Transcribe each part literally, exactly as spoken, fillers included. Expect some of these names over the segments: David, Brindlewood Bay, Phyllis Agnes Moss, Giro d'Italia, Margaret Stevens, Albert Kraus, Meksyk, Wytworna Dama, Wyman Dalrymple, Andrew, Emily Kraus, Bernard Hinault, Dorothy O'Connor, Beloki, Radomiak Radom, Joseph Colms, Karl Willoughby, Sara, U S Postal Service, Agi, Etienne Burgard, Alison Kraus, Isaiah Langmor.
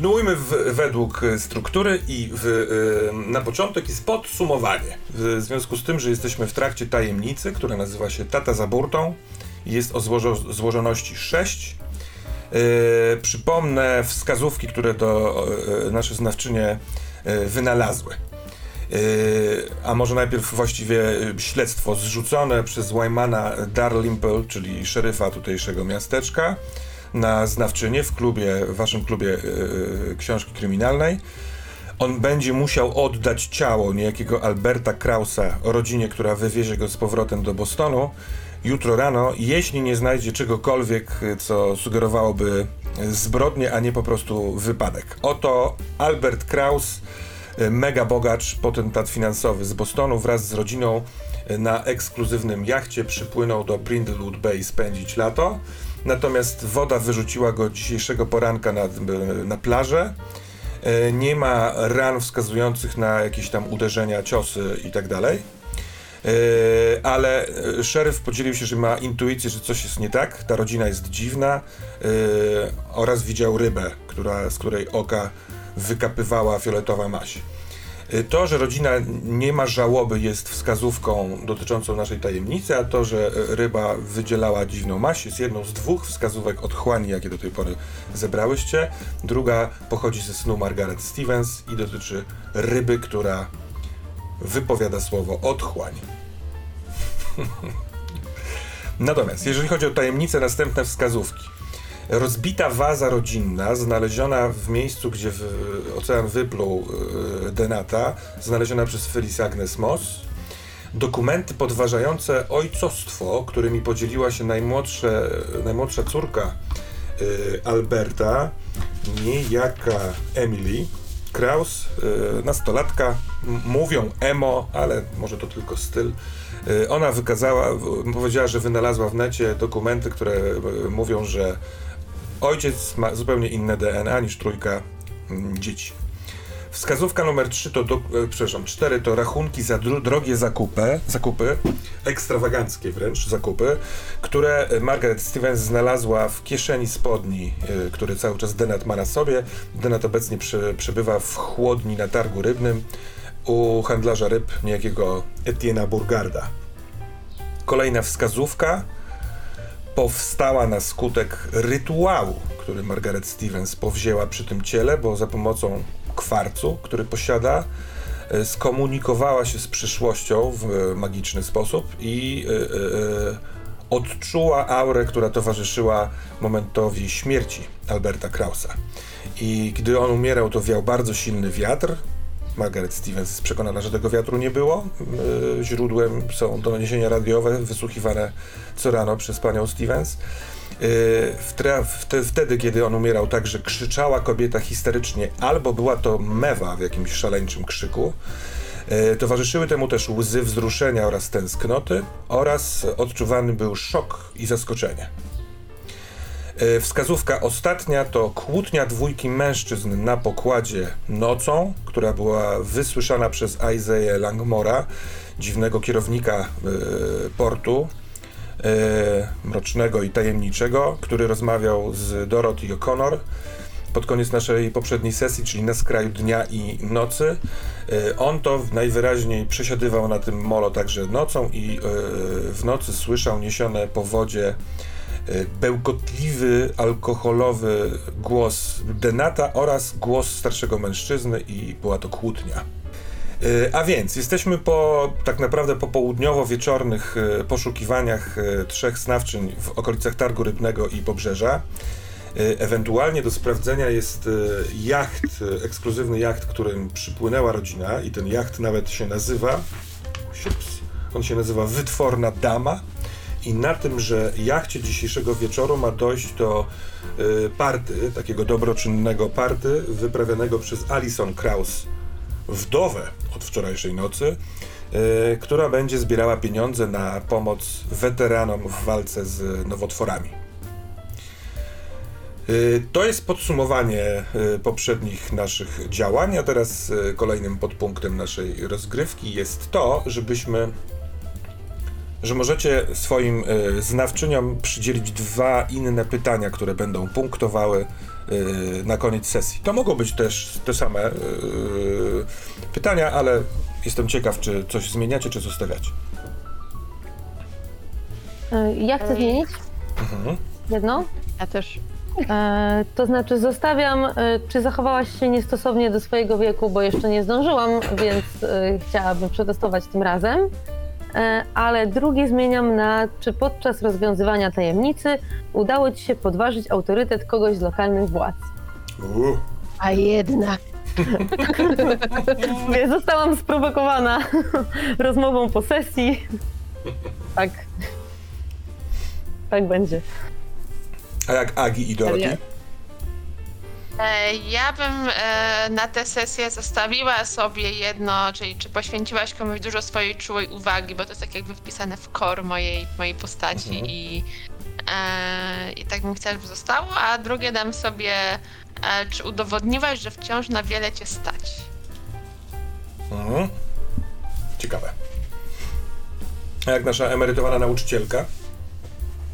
kontynuujmy w, według struktury i w, na początek jest podsumowanie. W związku z tym, że jesteśmy w trakcie tajemnicy, która nazywa się Tata za burtą, jest o złożo- złożoności sześć. Yy, przypomnę wskazówki, które to yy, nasze znawczynie yy, wynalazły. Yy, a może najpierw właściwie śledztwo zrzucone przez Wymana Dalrymple, czyli szeryfa tutejszego miasteczka, na znawczynię w klubie, w waszym klubie yy, książki kryminalnej. On będzie musiał oddać ciało niejakiego Alberta Krausa rodzinie, która wywiezie go z powrotem do Bostonu jutro rano, jeśli nie znajdzie czegokolwiek, co sugerowałoby zbrodnię, a nie po prostu wypadek. Oto Albert Kraus, mega bogacz, potentat finansowy z Bostonu, wraz z rodziną na ekskluzywnym jachcie przypłynął do Brindlewood Bay spędzić lato. Natomiast woda wyrzuciła go dzisiejszego poranka na, na plażę. Nie ma ran wskazujących na jakieś tam uderzenia, ciosy itd. Yy, ale szeryf podzielił się, że ma intuicję, że coś jest nie tak, ta rodzina jest dziwna, yy, oraz widział rybę, która, z której oka wykapywała fioletowa maś. Yy, to, że rodzina nie ma żałoby, jest wskazówką dotyczącą naszej tajemnicy, a to, że ryba wydzielała dziwną maś, jest jedną z dwóch wskazówek otchłani, jakie do tej pory zebrałyście. Druga pochodzi ze snu Margaret Stevens i dotyczy ryby, która wypowiada słowo otchłań. Natomiast, jeżeli chodzi o tajemnice, następne wskazówki. Rozbita waza rodzinna, znaleziona w miejscu, gdzie w ocean wypluł yy, denata, znaleziona przez Phyllis Agnes Moss. Dokumenty podważające ojcostwo, którymi podzieliła się najmłodsze, najmłodsza córka yy, Alberta, niejaka Emily Kraus, yy, nastolatka, m- mówią emo, ale może to tylko styl. Yy, ona wykazała, w- powiedziała, że wynalazła w necie dokumenty, które yy, mówią, że ojciec ma zupełnie inne D N A niż trójka yy, dzieci. Wskazówka numer trzy to, do- yy, przepraszam, cztery to rachunki za dru- drogie zakupy, zakupy, ekstrawaganckie wręcz zakupy, które Margaret Stevens znalazła w kieszeni spodni, yy, który cały czas Denat ma na sobie. Denat obecnie przy, przebywa w chłodni na targu rybnym u handlarza ryb niejakiego Etienne'a Burgarda. Kolejna wskazówka powstała na skutek rytuału, który Margaret Stevens powzięła przy tym ciele, bo za pomocą kwarcu, który posiada, skomunikowała się z przyszłością w magiczny sposób i yy, yy, odczuła aurę, która towarzyszyła momentowi śmierci Alberta Krausa. I gdy on umierał, to wiał bardzo silny wiatr. Margaret Stevens jest przekonana, że tego wiatru nie było. Yy, źródłem są doniesienia radiowe wysłuchiwane co rano przez panią Stevens. Wtedy, kiedy on umierał, także krzyczała kobieta histerycznie, albo była to mewa w jakimś szaleńczym krzyku. Towarzyszyły temu też łzy wzruszenia oraz tęsknoty, oraz odczuwany był szok i zaskoczenie. Wskazówka ostatnia to kłótnia dwójki mężczyzn na pokładzie nocą, która była wysłyszana przez Isaiah Langmora, dziwnego kierownika portu, Yy, mrocznego i tajemniczego, który rozmawiał z Dorothy O'Connor pod koniec naszej poprzedniej sesji, czyli na skraju dnia i nocy. Yy, on to najwyraźniej przesiadywał na tym molo także nocą i yy, w nocy słyszał niesione po wodzie yy, bełkotliwy, alkoholowy głos Denata oraz głos starszego mężczyzny i była to kłótnia. A więc, jesteśmy po tak naprawdę popołudniowo-wieczornych poszukiwaniach trzech znawczyń w okolicach Targu Rybnego i Pobrzeża. Ewentualnie do sprawdzenia jest jacht, ekskluzywny jacht, którym przypłynęła rodzina i ten jacht nawet się nazywa, on się nazywa Wytworna Dama i na tym, że jachcie dzisiejszego wieczoru ma dojść do party, takiego dobroczynnego party wyprawianego przez Alison Kraus, wdowę od wczorajszej nocy, yy, która będzie zbierała pieniądze na pomoc weteranom w walce z nowotworami. Yy, to jest podsumowanie yy, poprzednich naszych działań, a teraz yy, kolejnym podpunktem naszej rozgrywki jest to, żebyśmy że możecie swoim y, znawczyniom przydzielić dwa inne pytania, które będą punktowały y, na koniec sesji. To mogą być też te same y, pytania, ale jestem ciekaw, czy coś zmieniacie, czy zostawiacie. Ja chcę zmienić mhm. jedno. Ja też. E, to znaczy zostawiam, e, czy zachowałaś się niestosownie do swojego wieku, bo jeszcze nie zdążyłam, więc e, chciałabym przetestować tym razem. E, ale drugie zmieniam na, czy podczas rozwiązywania tajemnicy udało ci się podważyć autorytet kogoś z lokalnych władz. Uh. A jednak. Zostałam sprowokowana rozmową po sesji. Tak. Tak będzie. A jak Agi i Dorothy? Ja bym e, na tę sesję zostawiła sobie jedno, czyli czy poświęciłaś komuś dużo swojej czułej uwagi, bo to jest tak jakby wpisane w core mojej, mojej postaci mhm. i, e, i tak bym chciała, żeby zostało, a drugie dam sobie, e, czy udowodniłaś, że wciąż na wiele cię stać. Mhm. Ciekawe. A jak nasza emerytowana nauczycielka?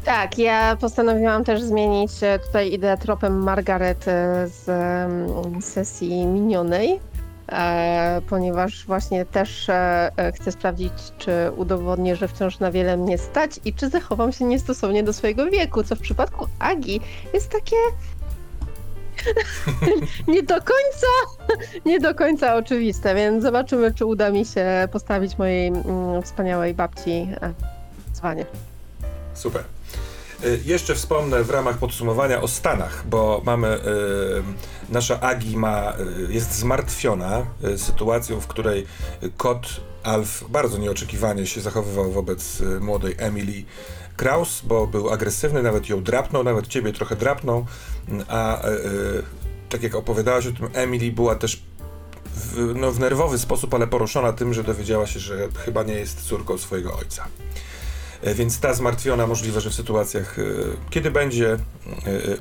Tak, ja postanowiłam też zmienić, tutaj idę tropem Margaret z sesji minionej, ponieważ właśnie też chcę sprawdzić, czy udowodnię, że wciąż na wiele mnie stać i czy zachowam się niestosownie do swojego wieku, co w przypadku Agi jest takie... nie do końca, nie do końca oczywiste, więc zobaczymy, czy uda mi się postawić mojej wspaniałej babci wyzwanie. Super. Y, jeszcze wspomnę w ramach podsumowania o stanach, bo mamy, y, nasza Agi ma, y, jest zmartwiona y, sytuacją, w której kot Alf bardzo nieoczekiwanie się zachowywał wobec y, młodej Emily Kraus, bo był agresywny, nawet ją drapnął, nawet ciebie trochę drapnął, a y, y, tak jak opowiadałaś o tym, Emily była też w, no, w nerwowy sposób, ale poruszona tym, że dowiedziała się, że chyba nie jest córką swojego ojca. Więc ta zmartwiona możliwe, że w sytuacjach, kiedy będzie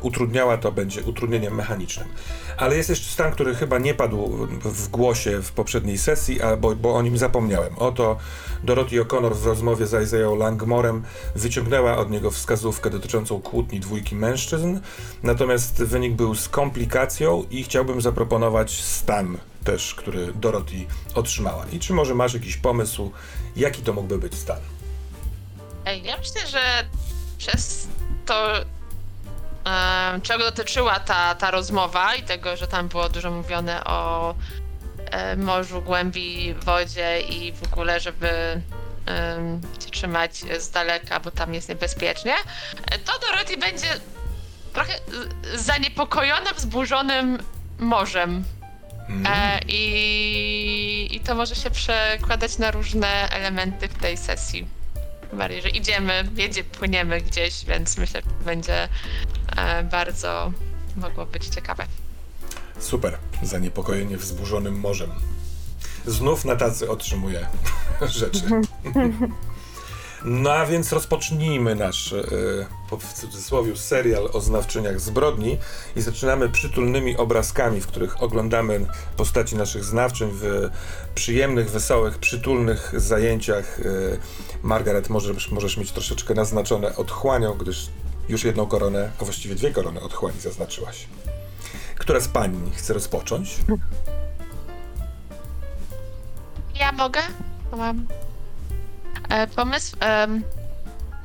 utrudniała, to będzie utrudnieniem mechanicznym. Ale jest jeszcze stan, który chyba nie padł w głosie w poprzedniej sesji, a bo, bo o nim zapomniałem. Oto Dorothy O'Connor w rozmowie z Isaiah Langmorem wyciągnęła od niego wskazówkę dotyczącą kłótni dwójki mężczyzn, natomiast wynik był z komplikacją i chciałbym zaproponować stan też, który Dorothy otrzymała. I czy może masz jakiś pomysł, jaki to mógłby być stan? Ja myślę, że przez to, e, czego dotyczyła ta, ta rozmowa i tego, że tam było dużo mówione o e, morzu, głębi, wodzie i w ogóle, żeby e, się trzymać z daleka, bo tam jest niebezpiecznie, to Dorothy będzie trochę zaniepokojona wzburzonym morzem. Mm. E, i, I to może się przekładać na różne elementy w tej sesji. Bardziej, że idziemy, jedzie, płyniemy gdzieś, więc myślę, że to będzie e, bardzo mogło być ciekawe. Super. Zaniepokojenie wzburzonym morzem. Znów na tacy otrzymuję rzeczy. No a więc rozpocznijmy nasz, e, w cudzysłowie, serial o znawczyniach zbrodni i zaczynamy przytulnymi obrazkami, w których oglądamy postaci naszych znawczyń w przyjemnych, wesołych, przytulnych zajęciach. E, Margaret, możesz, możesz mieć troszeczkę naznaczone odchłanią, gdyż już jedną koronę, a właściwie dwie korony odchłani zaznaczyłaś. Która z pań chce rozpocząć? Ja mogę? Mam... Pomysł um,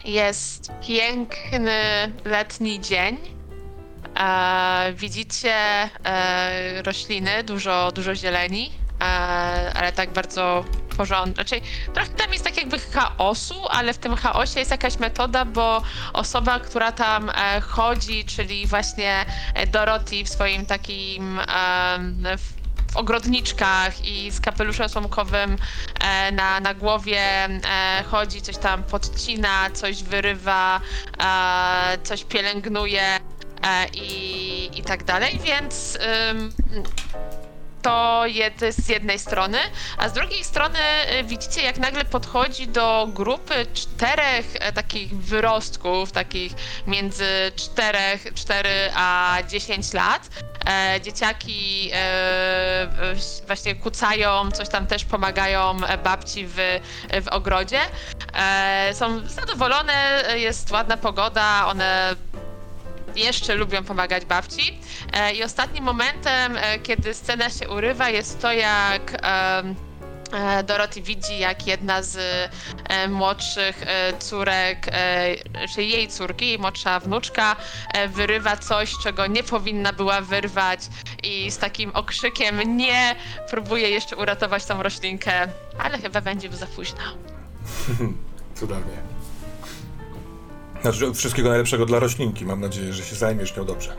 jest piękny letni dzień, e, widzicie e, rośliny, dużo, dużo zieleni, e, ale tak bardzo porządnie, raczej trochę tam jest tak jakby chaosu, ale w tym chaosie jest jakaś metoda, bo osoba, która tam e, chodzi, czyli właśnie Dorothy w swoim takim... E, w, w ogrodniczkach i z kapeluszem słomkowym e, na, na głowie e, chodzi, coś tam podcina, coś wyrywa, e, coś pielęgnuje e, i, i tak dalej, więc ym, to jest z jednej strony, a z drugiej strony e, widzicie, jak nagle podchodzi do grupy czterech e, takich wyrostków, takich między czterech, cztery a dziesięć lat, E, dzieciaki e, właśnie kucają, coś tam też pomagają babci w, w ogrodzie. E, są zadowolone, jest ładna pogoda, one jeszcze lubią pomagać babci. E, I ostatnim momentem, e, kiedy scena się urywa, jest to, jak e, Dorothy widzi, jak jedna z e, młodszych e, córek, e, czyli jej córki, jej młodsza wnuczka, e, wyrywa coś, czego nie powinna była wyrwać, i z takim okrzykiem nie próbuje jeszcze uratować tą roślinkę, ale chyba będzie za późno. Cudownie. Znaczy, wszystkiego najlepszego dla roślinki. Mam nadzieję, że się zajmiesz nią dobrze.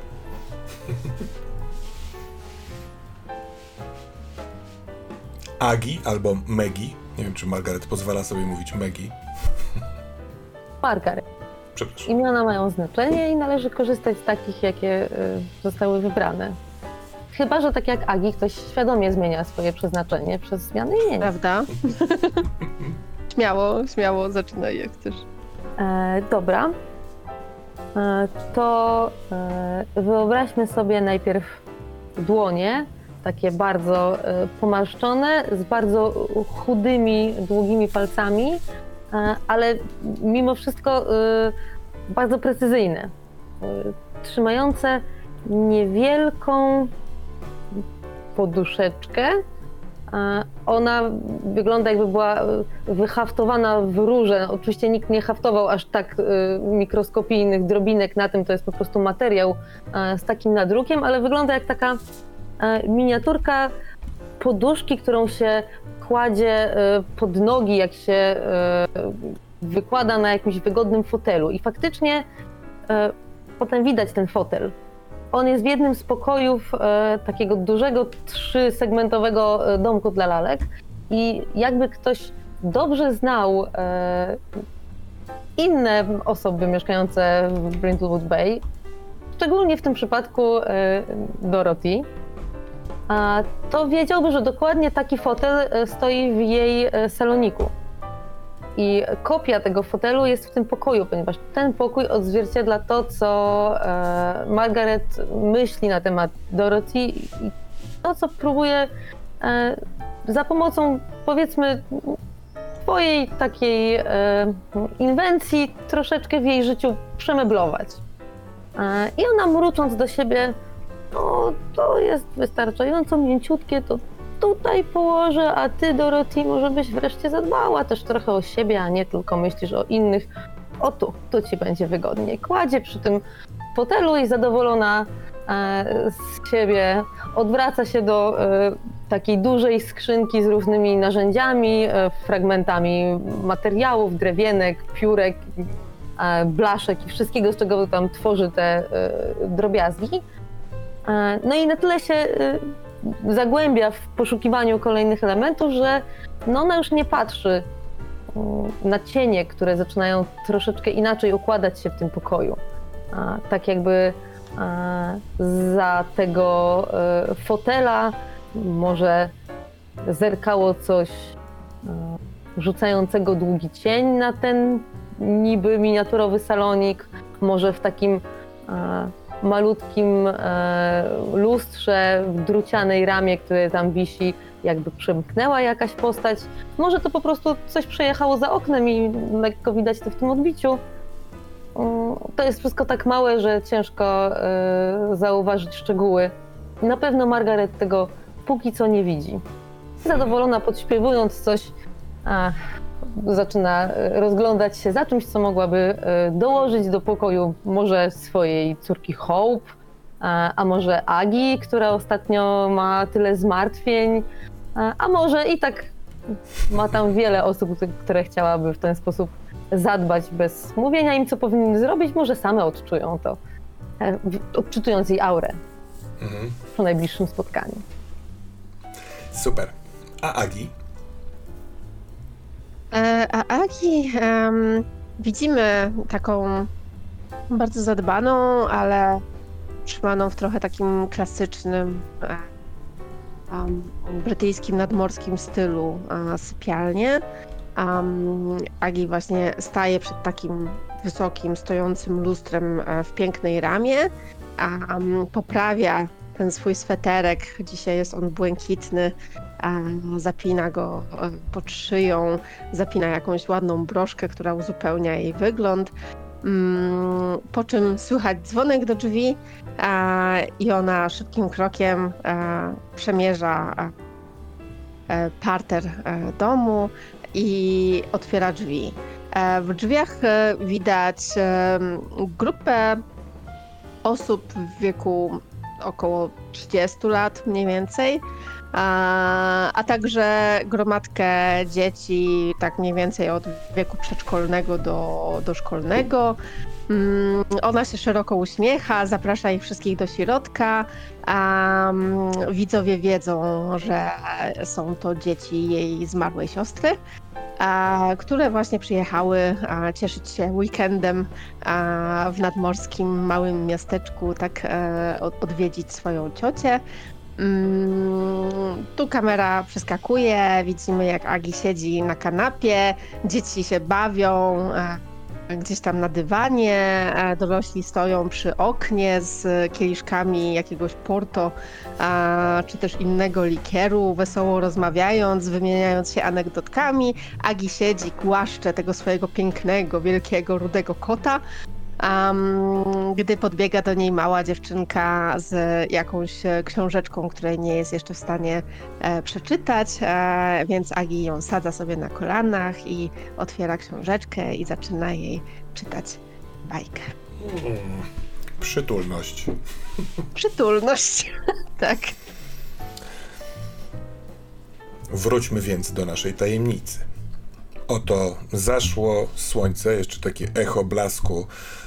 Agi albo Maggie. Nie wiem, czy Margaret pozwala sobie mówić Maggie. Margaret. Przepraszam. Imiona mają znaczenie i należy korzystać z takich, jakie zostały wybrane. Chyba że tak jak Agi, ktoś świadomie zmienia swoje przeznaczenie przez zmiany imienia. Prawda? Śmiało, śmiało, zaczynaj jak chcesz. E, dobra. E, to e, wyobraźmy sobie najpierw dłonie, takie bardzo pomarszczone, z bardzo chudymi, długimi palcami, ale mimo wszystko bardzo precyzyjne, trzymające niewielką poduszeczkę. Ona wygląda, jakby była wyhaftowana w róże. Oczywiście nikt nie haftował aż tak mikroskopijnych drobinek na tym, to jest po prostu materiał z takim nadrukiem, ale wygląda jak taka miniaturka poduszki, którą się kładzie pod nogi, jak się wykłada na jakimś wygodnym fotelu. I faktycznie potem widać ten fotel. On jest w jednym z pokojów takiego dużego, trzysegmentowego domku dla lalek. I jakby ktoś dobrze znał inne osoby mieszkające w Brindlewood Bay, szczególnie w tym przypadku Dorothy, a to wiedziałby, że dokładnie taki fotel stoi w jej saloniku. I kopia tego fotelu jest w tym pokoju, ponieważ ten pokój odzwierciedla to, co Margaret myśli na temat Dorothy i to, co próbuje za pomocą, powiedzmy, swojej takiej inwencji troszeczkę w jej życiu przemeblować. I ona, mrucząc do siebie, no, to jest wystarczająco mięciutkie, to tutaj położę, a ty, Dorothy, może byś wreszcie zadbała też trochę o siebie, a nie tylko myślisz o innych. O tu, tu ci będzie wygodniej. Kładzie przy tym fotelu i zadowolona e, z siebie odwraca się do e, takiej dużej skrzynki z różnymi narzędziami, e, fragmentami materiałów, drewienek, piórek, e, blaszek i wszystkiego, z czego tam tworzy te e, drobiazgi. No i na tyle się zagłębia w poszukiwaniu kolejnych elementów, że no ona już nie patrzy na cienie, które zaczynają troszeczkę inaczej układać się w tym pokoju. Tak jakby za tego fotela może zerkało coś rzucającego długi cień na ten niby miniaturowy salonik, może w takim malutkim e, lustrze w drucianej ramie, które tam wisi, jakby przemknęła jakaś postać. Może to po prostu coś przejechało za oknem i lekko widać to w tym odbiciu. To jest wszystko tak małe, że ciężko e, zauważyć szczegóły. Na pewno Margaret tego póki co nie widzi. Zadowolona, podśpiewując coś, ach, zaczyna rozglądać się za czymś, co mogłaby dołożyć do pokoju może swojej córki Hope, a może Agi, która ostatnio ma tyle zmartwień, a może i tak ma tam wiele osób, które chciałaby w ten sposób zadbać bez mówienia im, co powinny zrobić, może same odczują to, odczytując jej aurę mhm. po najbliższym spotkaniu. Super. A Agi? A Agi um, widzimy taką bardzo zadbaną, ale trzymaną w trochę takim klasycznym um, brytyjskim nadmorskim stylu um, sypialnię. Um, Agi właśnie staje przed takim wysokim, stojącym lustrem um, w pięknej ramie, a um, poprawia ten swój sweterek, dzisiaj jest on błękitny, zapina go pod szyją, zapina jakąś ładną broszkę, która uzupełnia jej wygląd. Po czym słychać dzwonek do drzwi i ona szybkim krokiem przemierza parter domu i otwiera drzwi. W drzwiach widać grupę osób w wieku około trzydziestu lat mniej więcej, a, a także gromadkę dzieci tak mniej więcej od wieku przedszkolnego do, do szkolnego. Um, ona się szeroko uśmiecha, zaprasza ich wszystkich do środka. Um, widzowie wiedzą, że są to dzieci jej zmarłej siostry, a, które właśnie przyjechały a, cieszyć się weekendem a, w nadmorskim małym miasteczku, tak a, odwiedzić swoją ciocię. Mm, tu kamera przeskakuje, widzimy jak Agi siedzi na kanapie, dzieci się bawią e, gdzieś tam na dywanie, e, dorośli stoją przy oknie z kieliszkami jakiegoś porto e, czy też innego likieru, wesoło rozmawiając, wymieniając się anegdotkami. Agi siedzi, głaszcze tego swojego pięknego, wielkiego, rudego kota. Um, gdy podbiega do niej mała dziewczynka z jakąś książeczką, której nie jest jeszcze w stanie e, przeczytać, e, więc Agi ją sadza sobie na kolanach i otwiera książeczkę i zaczyna jej czytać bajkę. Mm, przytulność. Przytulność, tak. Wróćmy więc do naszej tajemnicy. Oto zaszło słońce, jeszcze takie echo blasku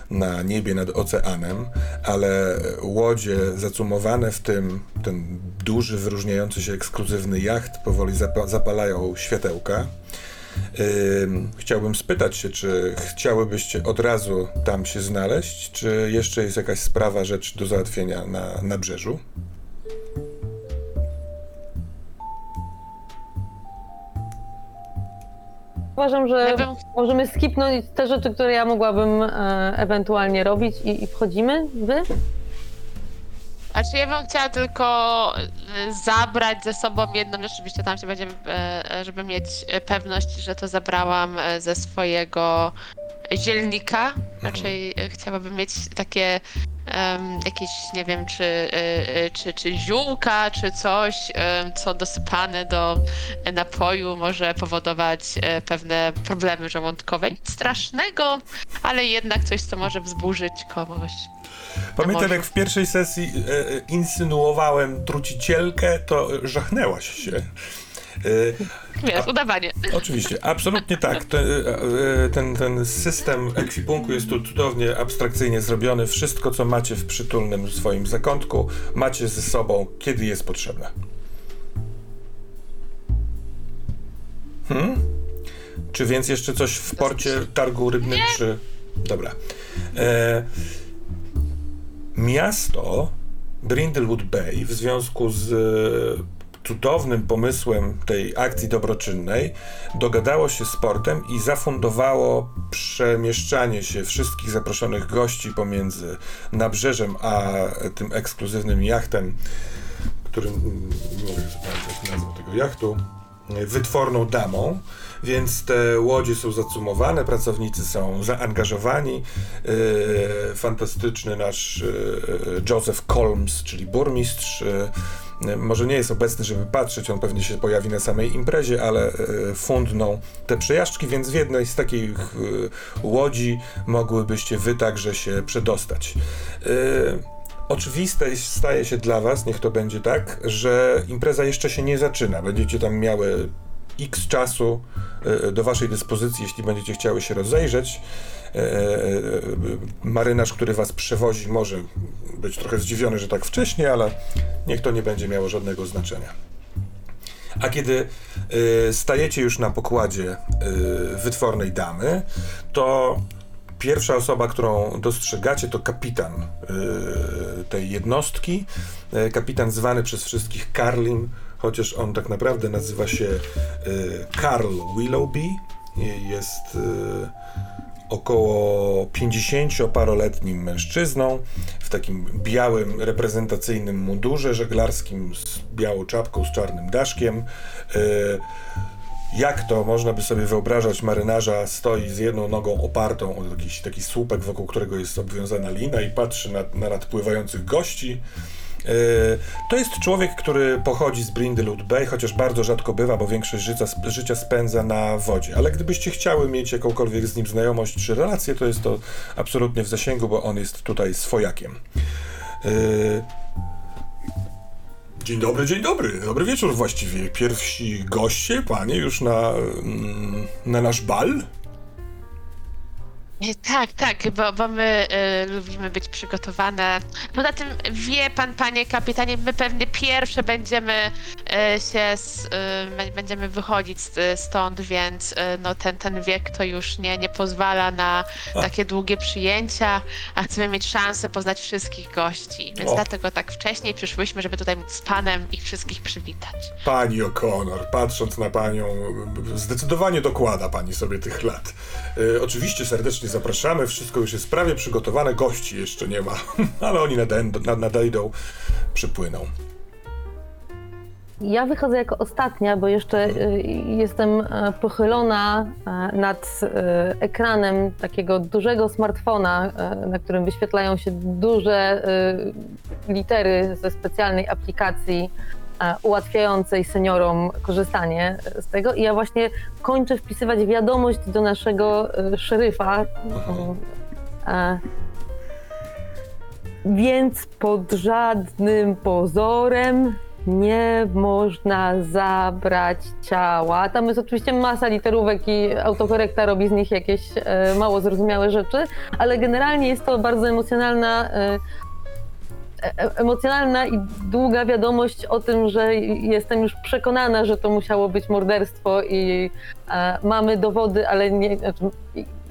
na niebie nad oceanem, ale łodzie zacumowane w tym, ten duży, wyróżniający się ekskluzywny jacht powoli zap- zapalają światełka. Yy, chciałbym spytać się, czy chciałybyście od razu tam się znaleźć, czy jeszcze jest jakaś sprawa, rzecz do załatwienia na, na brzeżu? Uważam, że możemy skipnąć te rzeczy, które ja mogłabym e, ewentualnie robić i, i wchodzimy. Wy? A czy ja bym chciała tylko zabrać ze sobą jedną, oczywiście tam się będziemy, żeby mieć pewność, że to zabrałam ze swojego zielnika. Raczej mhm. chciałabym mieć takie um, jakieś, nie wiem, czy, y, czy, czy ziółka, czy coś, y, co dosypane do napoju może powodować y, pewne problemy żołądkowe. Nic strasznego, ale jednak coś, co może wzburzyć kogoś. Pamiętam, jak w pierwszej sesji y, insynuowałem trucicielkę, to żachnęłaś się. Wiesz, udawanie. Oczywiście, absolutnie tak. Ten, ten, ten system ekwipunku jest tu cudownie, abstrakcyjnie zrobiony. Wszystko, co macie w przytulnym swoim zakątku, macie ze sobą, kiedy jest potrzebne. Hmm? Czy więc jeszcze coś w porcie, targu rybnym, nie. Czy... Dobra. E... Miasto Brindlewood Bay w związku z... cudownym pomysłem tej akcji dobroczynnej dogadało się z portem i zafundowało przemieszczanie się wszystkich zaproszonych gości pomiędzy nabrzeżem a tym ekskluzywnym jachtem, którym nie wiem jak nazwę tego jachtu, Wytworną Damą, więc te łodzie są zacumowane, pracownicy są zaangażowani. Yy, fantastyczny nasz yy, Joseph Colms, czyli burmistrz, yy, może nie jest obecny, żeby patrzeć, on pewnie się pojawi na samej imprezie, ale fundną te przejażdżki, więc w jednej z takich łodzi mogłybyście wy także się przedostać. Oczywiste staje się dla was, niech to będzie tak, że impreza jeszcze się nie zaczyna. Będziecie tam miały x czasu do waszej dyspozycji, jeśli będziecie chciały się rozejrzeć. Marynarz, który was przewozi, może być trochę zdziwiony, że tak wcześnie, ale niech to nie będzie miało żadnego znaczenia. A kiedy stajecie już na pokładzie Wytwornej Damy, to pierwsza osoba, którą dostrzegacie, to kapitan tej jednostki, kapitan zwany przez wszystkich Karlim, chociaż on tak naprawdę nazywa się Karl Willoughby, jest około pięćdziesięcioparoletnim mężczyzną w takim białym, reprezentacyjnym mundurze żeglarskim z białą czapką, z czarnym daszkiem. Jak to można by sobie wyobrażać, marynarza stoi z jedną nogą opartą o jakiś taki słupek, wokół którego jest obwiązana lina i patrzy na, na nadpływających gości. To jest człowiek, który pochodzi z Brindlewood Bay, chociaż bardzo rzadko bywa, bo większość życia, życia spędza na wodzie. Ale gdybyście chciały mieć jakąkolwiek z nim znajomość czy relację, to jest to absolutnie w zasięgu, bo on jest tutaj swojakiem. Dzień dobry, dzień dobry. Dobry wieczór właściwie. Pierwsi goście, panie, już na, na nasz bal? Tak, tak, bo, bo my y, lubimy być przygotowane. Poza tym wie pan, panie kapitanie, my pewnie pierwsze będziemy y, się, z, y, będziemy wychodzić stąd, więc y, no, ten, ten wiek to już nie, nie pozwala na takie długie przyjęcia, a chcemy mieć szansę poznać wszystkich gości, więc o. dlatego tak wcześniej przyszłyśmy, żeby tutaj móc z panem ich wszystkich przywitać. Pani O'Connor, patrząc na panią, zdecydowanie dokłada pani sobie tych lat. Y, oczywiście serdecznie zapraszamy, wszystko już jest prawie przygotowane, gości jeszcze nie ma, ale oni nadejdą, nadejdą, przypłyną. Ja wychodzę jako ostatnia, bo jeszcze jestem pochylona nad ekranem takiego dużego smartfona, na którym wyświetlają się duże litery ze specjalnej aplikacji ułatwiającej seniorom korzystanie z tego i ja właśnie kończę wpisywać wiadomość do naszego szeryfa. Aha. Więc pod żadnym pozorem nie można zabrać ciała. Tam jest oczywiście masa literówek i autokorekta robi z nich jakieś mało zrozumiałe rzeczy, ale generalnie jest to bardzo emocjonalna emocjonalna i długa wiadomość o tym, że jestem już przekonana, że to musiało być morderstwo i e, mamy dowody, ale nie, znaczy,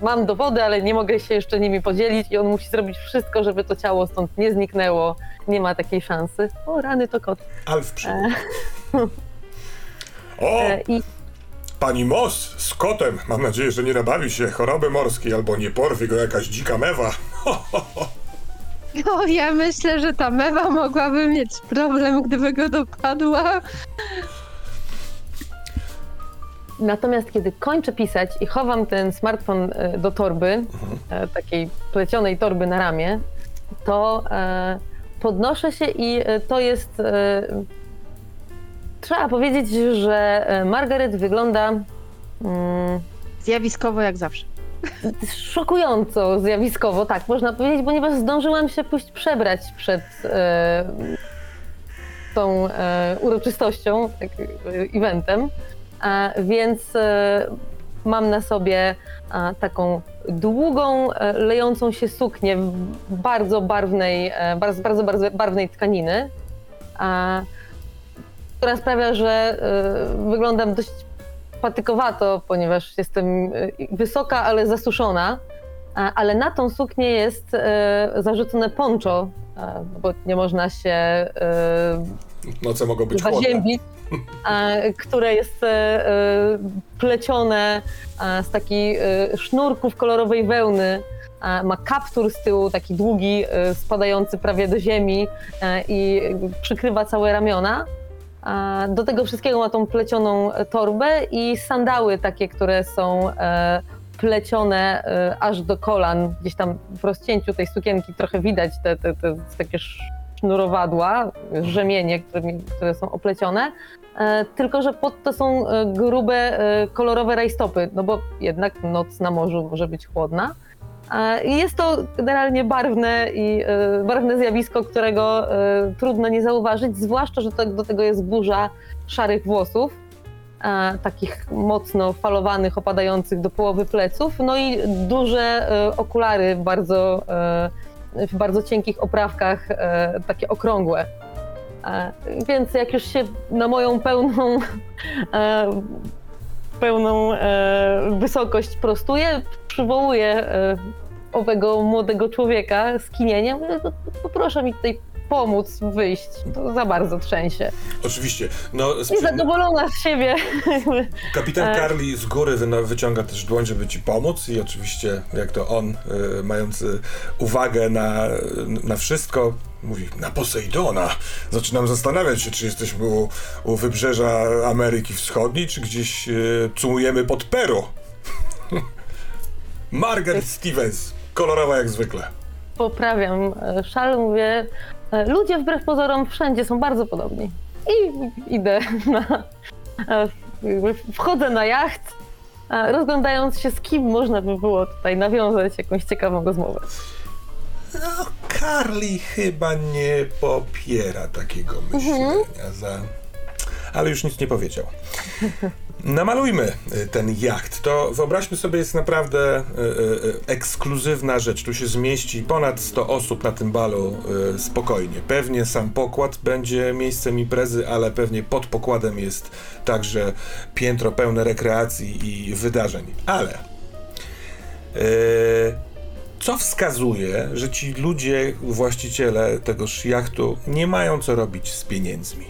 mam dowody, ale nie mogę się jeszcze nimi podzielić i on musi zrobić wszystko, żeby to ciało stąd nie zniknęło. Nie ma takiej szansy. O, rany to kot. Alf przybył. O! E, i... Pani Moss z kotem. Mam nadzieję, że nie nabawi się choroby morskiej albo nie porwie go jakaś dzika mewa. Ho, ho, ho. No, ja myślę, że ta mewa mogłaby mieć problem, gdyby go dopadła. Natomiast kiedy kończę pisać i chowam ten smartfon do torby, mhm. takiej plecionej torby na ramię, to podnoszę się i to jest... Trzeba powiedzieć, że Margaret wygląda... Zjawiskowo jak zawsze. Szokująco zjawiskowo, tak, można powiedzieć, ponieważ zdążyłam się pójść przebrać przed e, tą e, uroczystością, tak, eventem, a, więc e, mam na sobie a, taką długą, e, lejącą się suknię bardzo barwnej, e, bardzo, bardzo, bardzo barwnej tkaniny, a, która sprawia, że e, wyglądam dość patykowato, ponieważ jestem wysoka, ale zasuszona, ale na tą suknię jest zarzucone poncho, bo nie można się noce mogą być zaziębić, które jest plecione z takich sznurków kolorowej wełny. Ma kaptur z tyłu, taki długi, spadający prawie do ziemi i przykrywa całe ramiona. Do tego wszystkiego ma tą plecioną torbę i sandały takie, które są plecione aż do kolan. Gdzieś tam w rozcięciu tej sukienki trochę widać te, te, te takie sznurowadła, rzemienie, którymi, które są oplecione. Tylko że pod to są grube, kolorowe rajstopy, no bo jednak noc na morzu może być chłodna. I jest to generalnie barwne i y, barwne zjawisko, którego y, trudno nie zauważyć, zwłaszcza, że to, do tego jest burza szarych włosów, y, takich mocno falowanych, opadających do połowy pleców, no i duże y, okulary bardzo, y, w bardzo cienkich oprawkach, y, takie okrągłe. Y, więc jak już się na moją pełną... Y, pełną e, wysokość prostuję, przywołuję e, owego młodego człowieka z kinieniem, poproszę mi tutaj pomóc wyjść. To za bardzo trzęsie. Oczywiście. No, niezadowolona z siebie. Kapitan Carly z góry wyciąga też dłoń, żeby ci pomóc i oczywiście jak to on, mający uwagę na, na wszystko, mówi, na Posejdona. Zaczynam zastanawiać się, czy jesteśmy u, u wybrzeża Ameryki Wschodniej, czy gdzieś yy, cumujemy pod Peru. Margaret Stevens, kolorowa jak zwykle. Poprawiam szal, mówię, ludzie wbrew pozorom wszędzie są bardzo podobni. I idę na... wchodzę na jacht, rozglądając się, z kim można by było tutaj nawiązać jakąś ciekawą rozmowę. No, Carly chyba nie popiera takiego myślenia, mhm. za... ale już nic nie powiedział. Namalujmy ten jacht. To wyobraźmy sobie, jest naprawdę y, y, ekskluzywna rzecz. Tu się zmieści ponad sto osób na tym balu y, spokojnie. Pewnie sam pokład będzie miejscem imprezy, ale pewnie pod pokładem jest także piętro pełne rekreacji i wydarzeń. Ale y, co wskazuje, że ci ludzie, właściciele tegoż jachtu, nie mają co robić z pieniędzmi?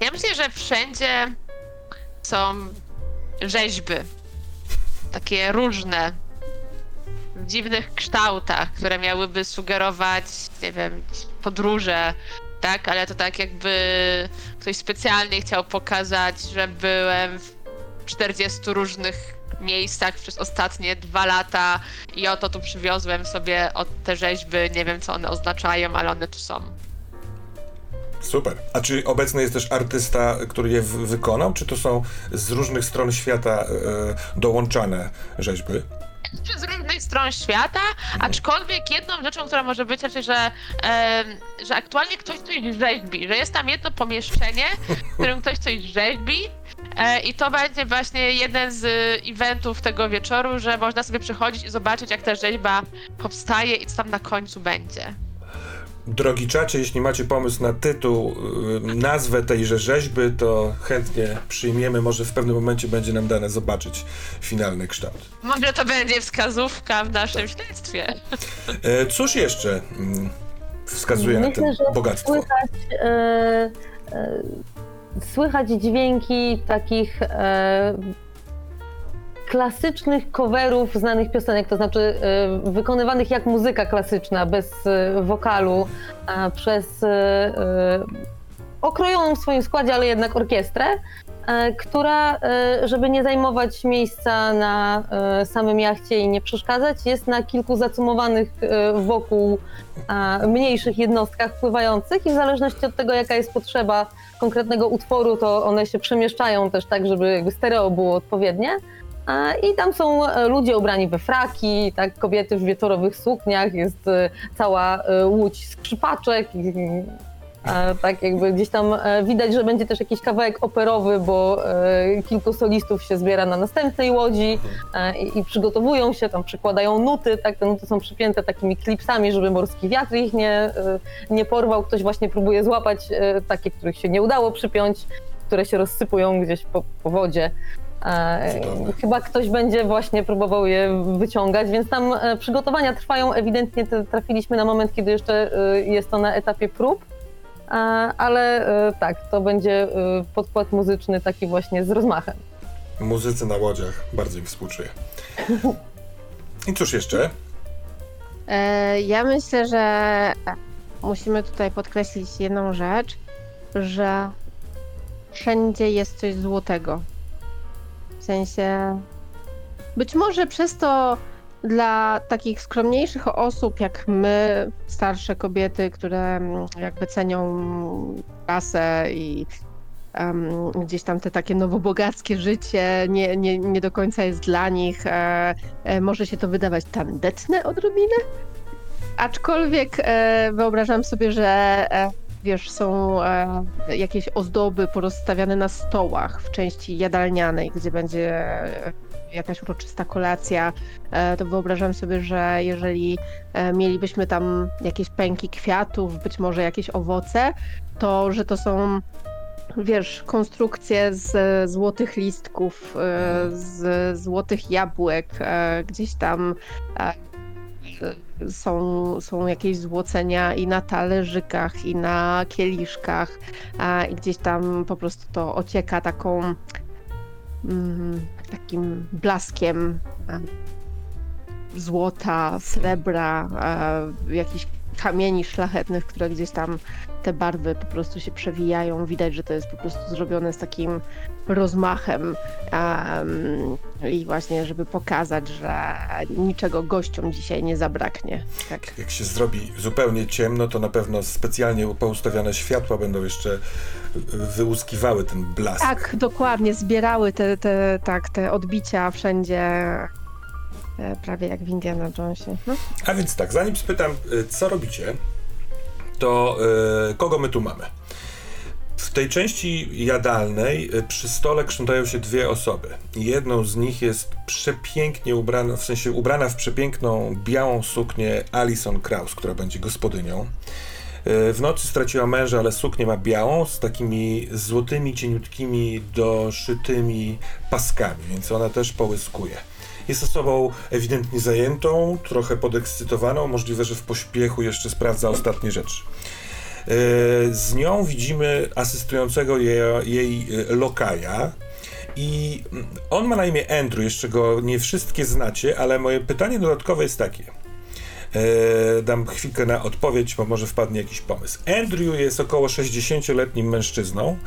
Ja myślę, że wszędzie są rzeźby, takie różne, w dziwnych kształtach, które miałyby sugerować, nie wiem, podróże, tak? Ale to tak jakby ktoś specjalnie chciał pokazać, że byłem w czterdziestu różnych miejscach przez ostatnie dwa lata i oto tu przywiozłem sobie od te rzeźby, nie wiem co one oznaczają, ale one tu są. Super. A czy obecny jest też artysta, który je w- wykonał, czy to są z różnych stron świata y, dołączane rzeźby? Z różnych stron świata, aczkolwiek jedną rzeczą, która może być, znaczy, że, e, że aktualnie ktoś coś rzeźbi, że jest tam jedno pomieszczenie, w którym ktoś coś rzeźbi e, i to będzie właśnie jeden z eventów tego wieczoru, że można sobie przychodzić i zobaczyć, jak ta rzeźba powstaje i co tam na końcu będzie. Drogi czacie, jeśli macie pomysł na tytuł, nazwę tejże rzeźby, to chętnie przyjmiemy. Może w pewnym momencie będzie nam dane zobaczyć finalny kształt. Może to będzie wskazówka w naszym tak. śledztwie. Cóż jeszcze wskazuje Myślę, na to bogactwo? Słychać, e, e, słychać dźwięki takich e, klasycznych coverów znanych piosenek, to znaczy y, wykonywanych jak muzyka klasyczna, bez y, wokalu, a przez y, y, okrojoną w swoim składzie, ale jednak orkiestrę, y, która, y, żeby nie zajmować miejsca na y, samym jachcie i nie przeszkadzać, jest na kilku zacumowanych y, wokół y, mniejszych jednostkach pływających i w zależności od tego, jaka jest potrzeba konkretnego utworu, to one się przemieszczają też tak, żeby jakby stereo było odpowiednie. I tam są ludzie ubrani we fraki, tak, kobiety w wieczorowych sukniach, jest cała łódź skrzypaczek. Tak jakby gdzieś tam widać, że będzie też jakiś kawałek operowy, bo kilku solistów się zbiera na następnej łodzi i, i przygotowują się, tam przykładają nuty, tak, te nuty są przypięte takimi klipsami, żeby morski wiatr ich nie, nie porwał. Ktoś właśnie próbuje złapać takie, których się nie udało przypiąć, które się rozsypują gdzieś po, po wodzie. Cudowne. Chyba ktoś będzie właśnie próbował je wyciągać, więc tam przygotowania trwają, ewidentnie trafiliśmy na moment, kiedy jeszcze jest to na etapie prób, ale tak, to będzie podkład muzyczny taki właśnie z rozmachem. Muzycy na łodziach, bardzo im współczuję. I cóż jeszcze? Ja myślę, że musimy tutaj podkreślić jedną rzecz, że wszędzie jest coś złotego. W sensie, być może przez to dla takich skromniejszych osób jak my, starsze kobiety, które jakby cenią kasę i um, gdzieś tam te takie nowobogackie życie nie, nie, nie do końca jest dla nich, e, e, może się to wydawać tandetne odrobinę, aczkolwiek e, wyobrażam sobie, że e, wiesz, są e, jakieś ozdoby porozstawiane na stołach w części jadalnianej, gdzie będzie jakaś uroczysta kolacja, e, to wyobrażam sobie, że jeżeli e, mielibyśmy tam jakieś pęki kwiatów, być może jakieś owoce, to że to są wiesz, konstrukcje z złotych listków, z złotych jabłek, gdzieś tam są, są jakieś złocenia i na talerzykach, i na kieliszkach, i gdzieś tam po prostu to ocieka taką takim blaskiem złota, srebra, jakichś kamieni szlachetnych, które gdzieś tam te barwy po prostu się przewijają. Widać, że to jest po prostu zrobione z takim rozmachem um, i właśnie, żeby pokazać, że niczego gościom dzisiaj nie zabraknie. Tak. Jak się zrobi zupełnie ciemno, to na pewno specjalnie poustawiane światła będą jeszcze wyłuskiwały ten blask. Tak, dokładnie, zbierały te, te, tak, te odbicia wszędzie. Prawie jak w Indiana Jonesie. No. A więc tak, zanim spytam, co robicie, to yy, kogo my tu mamy? W tej części jadalnej przy stole krzątają się dwie osoby. Jedną z nich jest przepięknie ubrana, w sensie ubrana w przepiękną białą suknię Alison Kraus, która będzie gospodynią. Yy, w nocy straciła męża, ale suknię ma białą z takimi złotymi, cieniutkimi, doszytymi paskami, więc ona też połyskuje. Jest osobą ewidentnie zajętą, trochę podekscytowaną, możliwe, że w pośpiechu jeszcze sprawdza ostatnie rzeczy. Z nią widzimy asystującego jej, jej lokaja i on ma na imię Andrew, jeszcze go nie wszystkie znacie, ale moje pytanie dodatkowe jest takie. Dam chwilkę na odpowiedź, bo może wpadnie jakiś pomysł. Andrew jest około sześćdziesięcioletnim mężczyzną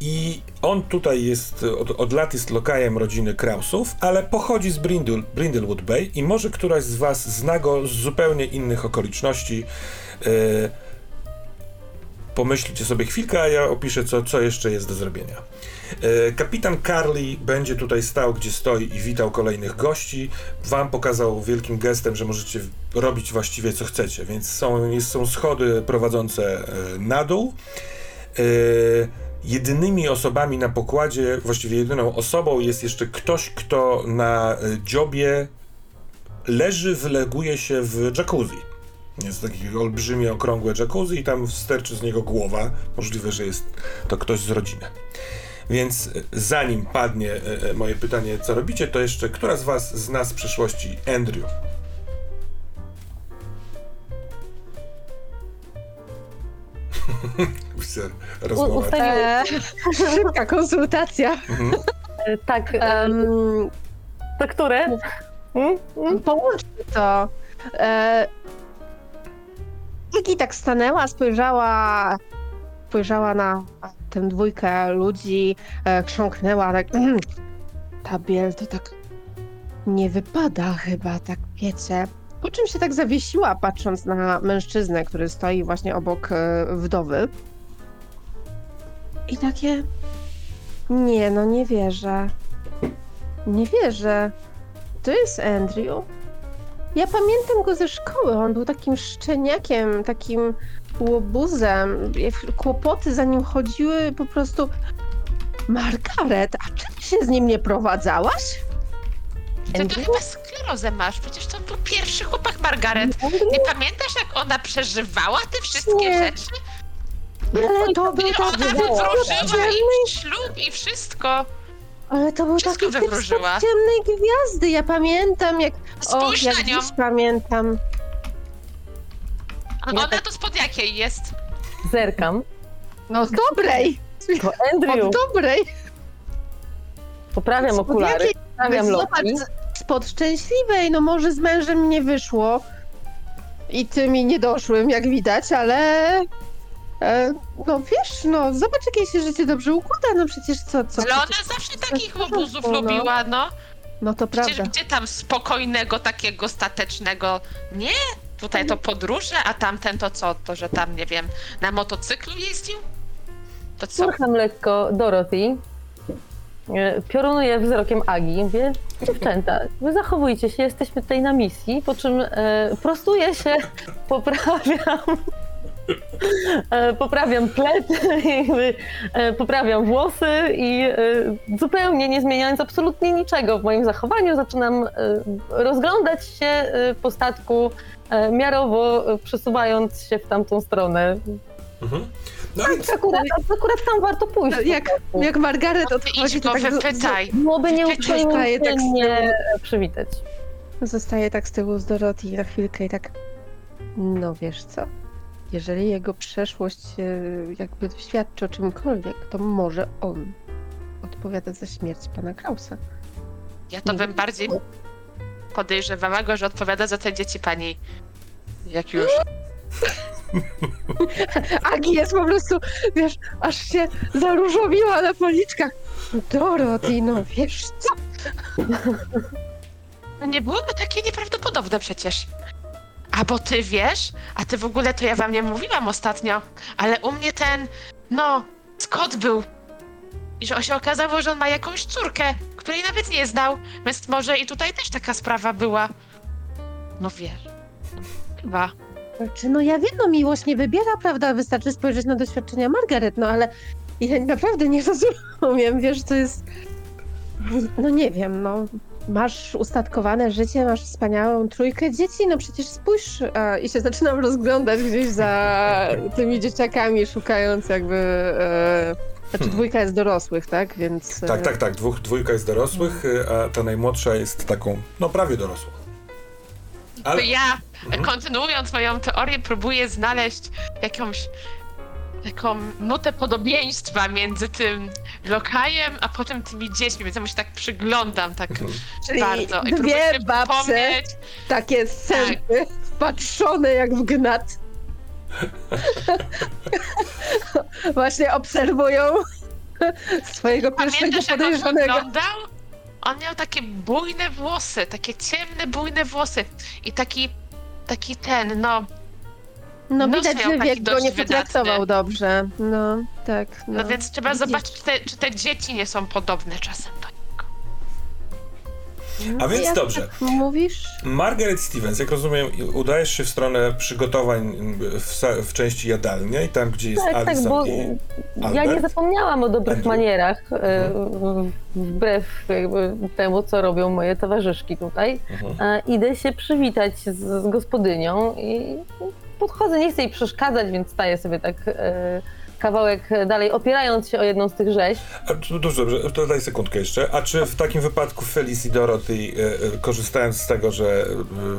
i on tutaj jest, od, od lat jest lokajem rodziny Krausów, ale pochodzi z Brindle, Brindlewood Bay i może któraś z was zna go z zupełnie innych okoliczności. Yy, pomyślcie sobie chwilkę, a ja opiszę, co, co jeszcze jest do zrobienia. Kapitan Carly będzie tutaj stał, gdzie stoi i witał kolejnych gości. Wam pokazał wielkim gestem, że możecie robić właściwie co chcecie, więc są, są schody prowadzące na dół. Jedynymi osobami na pokładzie, właściwie jedyną osobą jest jeszcze ktoś, kto na dziobie leży, wyleguje się w jacuzzi. Jest takie olbrzymie, okrągłe jacuzzi i tam sterczy z niego głowa. Możliwe, że jest to ktoś z rodziny. Więc zanim padnie moje pytanie, co robicie, to jeszcze która z was zna z przeszłości Andrew? Rozmowa. E, szybka konsultacja. Mhm. Tak. Um, to który? Hmm? Hmm? Połączmy to. E, Agi tak stanęła, spojrzała... Spojrzała na tę dwójkę ludzi, e, krząknęła tak, mm, ta biel to tak nie wypada chyba, tak wiecie. Po czym się tak zawiesiła, patrząc na mężczyznę, który stoi właśnie obok e, wdowy. I takie, nie no, nie wierzę. Nie wierzę. To jest Andrew? Ja pamiętam go ze szkoły, on był takim szczeniakiem, takim... łobuzem, kłopoty za nim chodziły po prostu. Margaret, a czemu się z nim nie prowadzałaś? Ty Andrew? To chyba sklerozę masz, przecież to był pierwszy chłopak Margaret. Nie pamiętasz, jak ona przeżywała te wszystkie nie. rzeczy? Ale to był tak ona wywróżyła i ślub i wszystko. Ale to był taki typ z ciemnej gwiazdy, ja pamiętam jak... Spójrz o, ja na nią. Pamiętam. A ona to spod jakiej jest? Zerkam. No z dobrej! To Andrew. Od dobrej! Poprawiam spod okulary, jakiej? Poprawiam loki. Spod szczęśliwej, no może z mężem nie wyszło. I ty mi nie doszłym, jak widać, ale... E, no wiesz, no zobacz, jakie się życie dobrze układa, no przecież co... co ale ona przecież, zawsze takich łobuzów no. lubiła, no. No to przecież prawda. Gdzie tam spokojnego, takiego statecznego, nie? Tutaj to podróże, a tamten to co? To, że tam, nie wiem, na motocyklu jeździł? To co? Słucham lekko Dorothy. Piorunuję wzrokiem Agi. Mówię, dziewczęta, wy zachowujcie się, jesteśmy tutaj na misji, po czym e, prostuję się, poprawiam e, poprawiam plet, e, poprawiam włosy i e, zupełnie nie zmieniając absolutnie niczego w moim zachowaniu, zaczynam e, rozglądać się e, po statku miarowo przesuwając się w tamtą stronę. Mhm. No tak, więc... akurat, akurat tam warto pójść. No, jak, jak Margaret odchodzi, to tak wypytaj. Byłoby nieuczciwie tak nie przywitać. Zostaje tak z tyłu z Dorothy na chwilkę i tak, no wiesz co, jeżeli jego przeszłość jakby świadczy o czymkolwiek, to może on odpowiada za śmierć pana Krausa. Ja to nie bym bardziej podejrzewała go, że odpowiada za te dzieci pani, jak już... Agi jest po prostu, wiesz, aż się zaróżowiła na policzkach. Dorothy, no wiesz co? No nie byłoby takie nieprawdopodobne przecież. A bo ty wiesz, a ty w ogóle to ja wam nie mówiłam ostatnio, ale u mnie ten, no, Scott był. I że się okazało, że on ma jakąś córkę, której nawet nie znał, więc może i tutaj też taka sprawa była. No wiesz, chyba. Znaczy, no ja wiem, no miłość nie wybiera, prawda, wystarczy spojrzeć na doświadczenia Margaret, no ale ja naprawdę nie rozumiem, wiesz, to jest, no nie wiem, no. Masz ustatkowane życie, masz wspaniałą trójkę dzieci, no przecież spójrz a, i się zaczynam rozglądać gdzieś za tymi dzieciakami, szukając jakby, e, znaczy dwójka jest dorosłych, tak, więc... Tak, tak, tak, Dwóch, dwójka jest dorosłych, a ta najmłodsza jest taką, no prawie dorosłą. Ale... Ja, kontynuując moją teorię, próbuję znaleźć jakąś taką nutę podobieństwa między tym lokajem, a potem tymi dziećmi, więc ja mu się tak przyglądam tak czyli bardzo. I dwie babce, pomnieć. Takie sępy, tak. Wpatrzone jak w gnat. Właśnie obserwują swojego pierwszego podejrzanego. Oglądał? On miał takie bujne włosy, takie ciemne, bujne włosy i taki, taki ten, no... No widać, że wiek go nie potraktował dobrze, no tak. No, no więc trzeba zobaczyć, czy te, czy te dzieci nie są podobne czasem do niego. No, a więc jak dobrze. Tak mówisz? Margaret Stevens, jak rozumiem, udajesz się w stronę przygotowań w, w części jadalnej, tam gdzie jest tak, Alison tak, bo i Albert. Ja nie zapomniałam o dobrych Andrew. manierach, mhm. wbrew jakby temu, co robią moje towarzyszki tutaj. Mhm. Idę się przywitać z, z gospodynią i... Podchodzę, nie chcę jej przeszkadzać, więc staję sobie tak e, kawałek dalej, opierając się o jedną z tych rzeźb. A, dobrze, to daj sekundkę jeszcze. A czy w takim wypadku Phyllis i Dorothy, e, e, korzystając z tego, że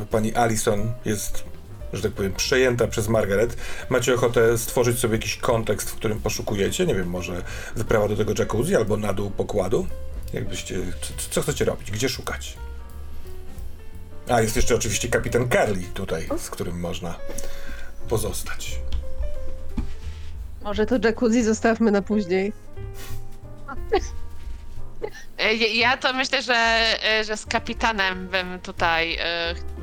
e, pani Alison jest, że tak powiem, przejęta przez Margaret, macie ochotę stworzyć sobie jakiś kontekst, w którym poszukujecie? Nie wiem, może wyprawa do tego jacuzzi albo na dół pokładu? Jakbyście, co, co chcecie robić? Gdzie szukać? A, jest jeszcze oczywiście kapitan Carly tutaj, z którym można pozostać. Może to jacuzzi zostawmy na później. Ja to myślę, że, że z kapitanem bym tutaj...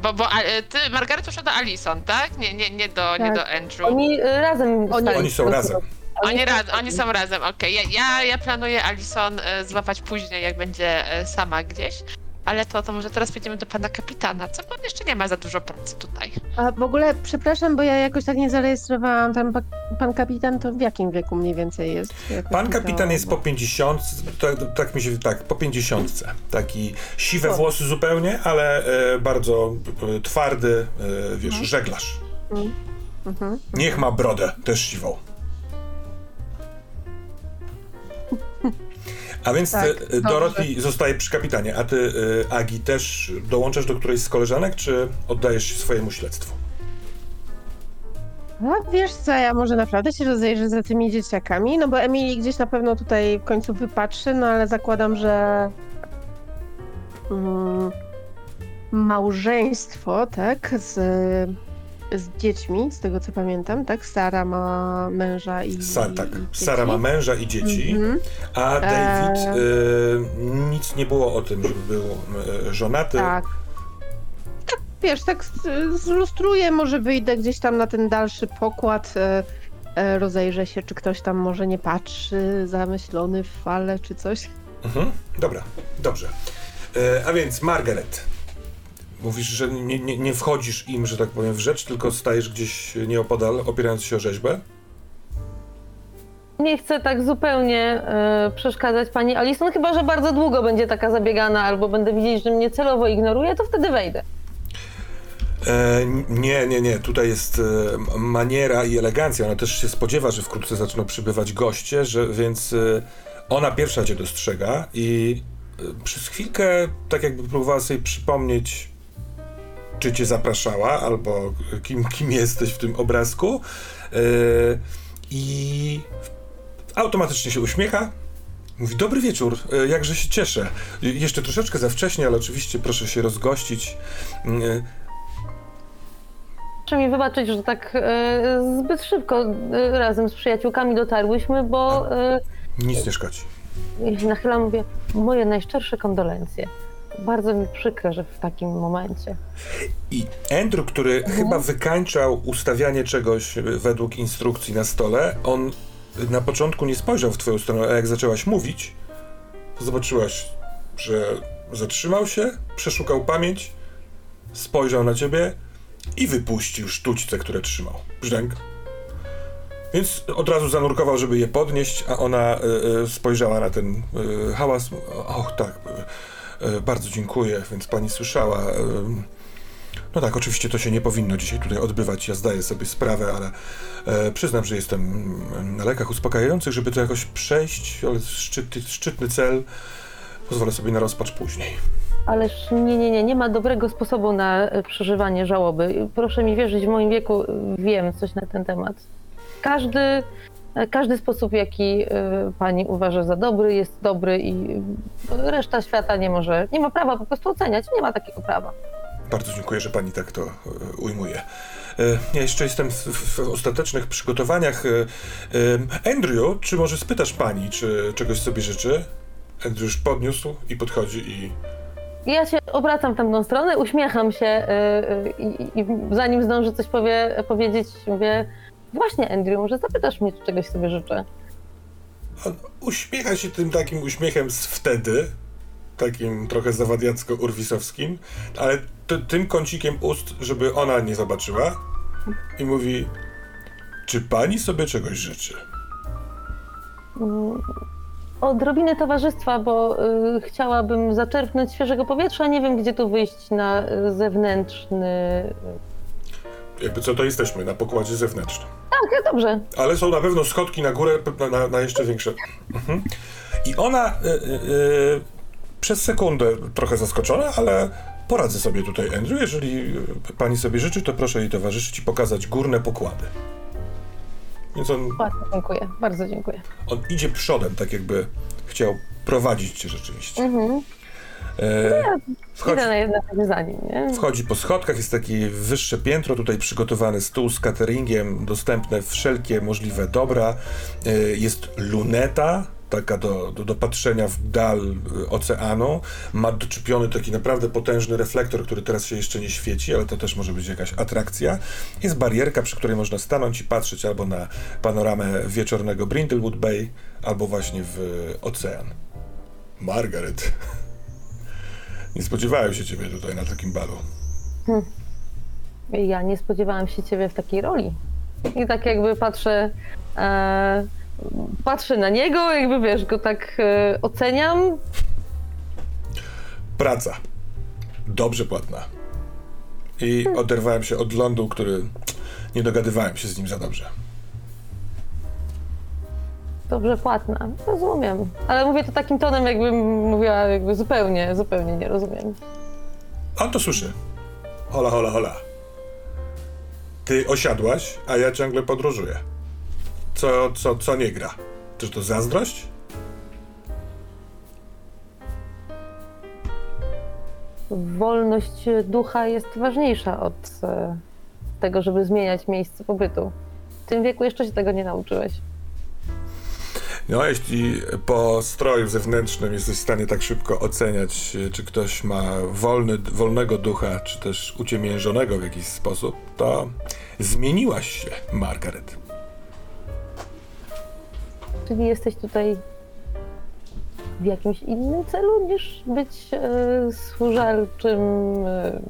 Bo, bo ty, Margaret, poszła do Alison, tak? Nie, nie, nie, do, nie do Andrew. Oni razem... Oni, oni są razem. Oni, ra- oni są razem, okej. Okay. Ja, ja planuję Alison złapać później, jak będzie sama gdzieś. Ale to, to może teraz przejdziemy do pana kapitana, co pan jeszcze nie ma za dużo pracy tutaj. A w ogóle, przepraszam, bo ja jakoś tak nie zarejestrowałam, tam pa, pan kapitan to w jakim wieku mniej więcej jest? Jakoś pan kapitan to... jest po pięćdziesiątce, tak, tak mi się, tak, po pięćdziesiątce. Taki siwe o. włosy zupełnie, ale e, bardzo e, twardy, e, wiesz, mhm. żeglarz. Mhm. Mhm. Niech ma brodę, też siwą. A więc tak, ty, Dorothy, zostaje przy kapitanie, a ty, Agi, też dołączasz do którejś z koleżanek, czy oddajesz się swojemu śledztwu? No wiesz co, ja może naprawdę się rozejrzę za tymi dzieciakami, no bo Emily gdzieś na pewno tutaj w końcu wypatrzy, no ale zakładam, że mm, małżeństwo, tak, z, z dziećmi, z tego co pamiętam, tak? Sara ma męża i, Sa- tak. i Sara ma męża i dzieci, mm-hmm. a David e... y, nic nie było o tym, żeby był y, żonaty. Tak. tak, wiesz, tak zlustruję, może wyjdę gdzieś tam na ten dalszy pokład, y, y, rozejrzę się, czy ktoś tam może nie patrzy, zamyślony w fale, czy coś. Mhm. Dobra, dobrze. Y, a więc Margaret. Mówisz, że nie, nie, nie wchodzisz im, że tak powiem, w rzecz, tylko stajesz gdzieś nieopodal, opierając się o rzeźbę? Nie chcę tak zupełnie y, przeszkadzać pani Alison, chyba że bardzo długo będzie taka zabiegana, albo będę widzieć, że mnie celowo ignoruje, to wtedy wejdę. E, nie, nie, nie. Tutaj jest e, maniera i elegancja. Ona też się spodziewa, że wkrótce zaczną przybywać goście, że, więc e, ona pierwsza cię dostrzega i e, przez chwilkę tak jakby próbowała sobie przypomnieć, czy cię zapraszała, albo kim, kim jesteś w tym obrazku. E, I automatycznie się uśmiecha. Mówi, dobry wieczór, jakże się cieszę. Jeszcze troszeczkę za wcześnie, ale oczywiście proszę się rozgościć. Proszę mi wybaczyć, że tak y, zbyt szybko y, razem z przyjaciółkami dotarłyśmy, bo... Y, Nic nie szkodzi. Y, nachylam, mówię, moje najszczersze kondolencje. Bardzo mi przykro, że w takim momencie. I Andrew, który mhm. chyba wykańczał ustawianie czegoś według instrukcji na stole, on... Na początku nie spojrzał w twoją stronę, a jak zaczęłaś mówić, zobaczyłaś, że zatrzymał się, przeszukał pamięć, spojrzał na ciebie i wypuścił sztućce, które trzymał. Brzdęk. Więc od razu zanurkował, żeby je podnieść, a ona y, y, spojrzała na ten y, hałas. Och, tak, y, y, bardzo dziękuję, więc pani słyszała. Y, No tak, oczywiście to się nie powinno dzisiaj tutaj odbywać, ja zdaję sobie sprawę, ale e, przyznam, że jestem na lekach uspokajających, żeby to jakoś przejść, ale szczytny, szczytny cel, pozwolę sobie na rozpacz później. Ależ nie, nie, nie, nie ma dobrego sposobu na przeżywanie żałoby. Proszę mi wierzyć, w moim wieku wiem coś na ten temat. Każdy, każdy sposób, jaki y, pani uważa za dobry, jest dobry i reszta świata nie może, nie ma prawa po prostu oceniać, nie ma takiego prawa. Bardzo dziękuję, że pani tak to e, ujmuje. E, ja jeszcze jestem w, w ostatecznych przygotowaniach. E, e, Andrew, czy może spytasz pani, czy czegoś sobie życzy? Andrew już podniósł i podchodzi i... Ja się obracam w tamtą stronę, uśmiecham się i y, y, y, zanim zdążę coś powie, powiedzieć, mówię... Właśnie, Andrew, może zapytasz mnie, czy czegoś sobie życzę? On uśmiecha się tym takim uśmiechem z wtedy. Takim trochę zawadiacko-urwisowskim, ale t- tym kącikiem ust, żeby ona nie zobaczyła, i mówi, czy pani sobie czegoś życzy? Odrobinę towarzystwa, bo y, chciałabym zaczerpnąć świeżego powietrza, nie wiem, gdzie tu wyjść na zewnętrzny... Jakby co, to jesteśmy na pokładzie zewnętrznym. Tak, no dobrze. Ale są na pewno schodki na górę, na, na jeszcze większe... Mhm. I ona... Y, y, Przez sekundę trochę zaskoczona, ale poradzę sobie tutaj, Andrew. Jeżeli pani sobie życzy, to proszę jej towarzyszyć i pokazać górne pokłady. Więc on... Bardzo dziękuję, bardzo dziękuję. On idzie przodem, tak jakby chciał prowadzić cię rzeczywiście. Mhm. E, ja wchodzi, idę na jedno za nim, nie? Wchodzi po schodkach, jest takie wyższe piętro, tutaj przygotowany stół z cateringiem, dostępne wszelkie możliwe dobra. E, jest luneta. Taka do, do, do patrzenia w dal oceanu, ma doczepiony taki naprawdę potężny reflektor, który teraz się jeszcze nie świeci, ale to też może być jakaś atrakcja. Jest barierka, przy której można stanąć i patrzeć albo na panoramę wieczornego Brindlewood Bay, albo właśnie w ocean. Margaret, nie spodziewałem się ciebie tutaj na takim balu. Hmm. Ja nie spodziewałam się ciebie w takiej roli. I tak jakby patrzę... E... Patrzę na niego, jakby wiesz, go tak e, oceniam. Praca. Dobrze płatna. I hmm. oderwałem się od lądu, który nie dogadywałem się z nim za dobrze. Dobrze płatna. Rozumiem. Ale mówię to takim tonem, jakbym mówiła, jakby zupełnie, zupełnie nie rozumiem. On to słyszy. Hola, hola, hola. Ty osiadłaś, a ja ciągle podróżuję. Co, co, co nie gra? Czy to zazdrość? Wolność ducha jest ważniejsza od tego, żeby zmieniać miejsce pobytu. W tym wieku jeszcze się tego nie nauczyłeś. No, jeśli po stroju zewnętrznym jesteś w stanie tak szybko oceniać, czy ktoś ma wolny, wolnego ducha, czy też uciemiężonego w jakiś sposób, to zmieniłaś się, Margaret. Czyli jesteś tutaj w jakimś innym celu niż być e, służalczym e,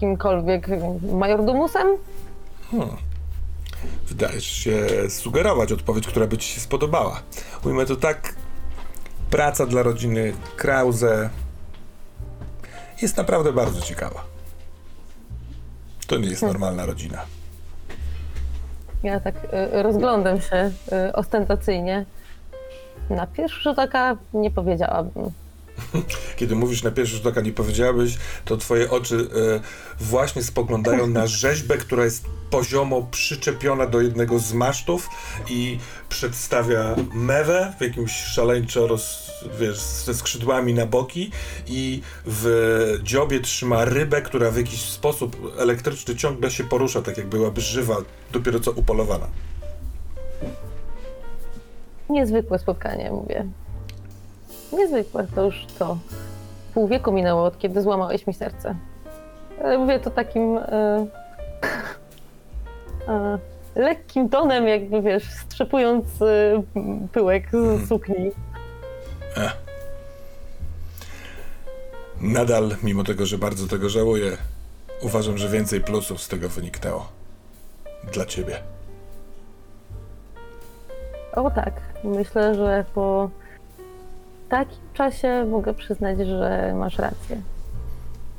kimkolwiek majordomusem? Hmm. Wydajesz się sugerować odpowiedź, która by ci się spodobała. Ujmę to tak, praca dla rodziny Krause jest naprawdę bardzo ciekawa. To nie jest normalna rodzina. Ja tak y, rozglądam się y, ostentacyjnie. Na pierwszy rzut oka nie powiedziałabym. Kiedy mówisz na pierwszy rzut oka nie powiedziałabyś, to twoje oczy y, właśnie spoglądają na rzeźbę, która jest poziomo przyczepiona do jednego z masztów i przedstawia mewę w jakimś szaleńczo roz, wiesz, ze skrzydłami na boki i w dziobie trzyma rybę, która w jakiś sposób elektryczny ciągle się porusza, tak jak byłaby żywa, dopiero co upolowana. Niezwykłe spotkanie, mówię. Niezwykłe, to już co? Pół wieku minęło, od kiedy złamałeś mi serce. Ale mówię to takim y, y, lekkim tonem, jakby wiesz, strzepując y, pyłek z hmm. sukni. Ech. Nadal, mimo tego, że bardzo tego żałuję, uważam, że więcej plusów z tego wyniknęło. Dla ciebie. O tak, myślę, że po takim czasie mogę przyznać, że masz rację.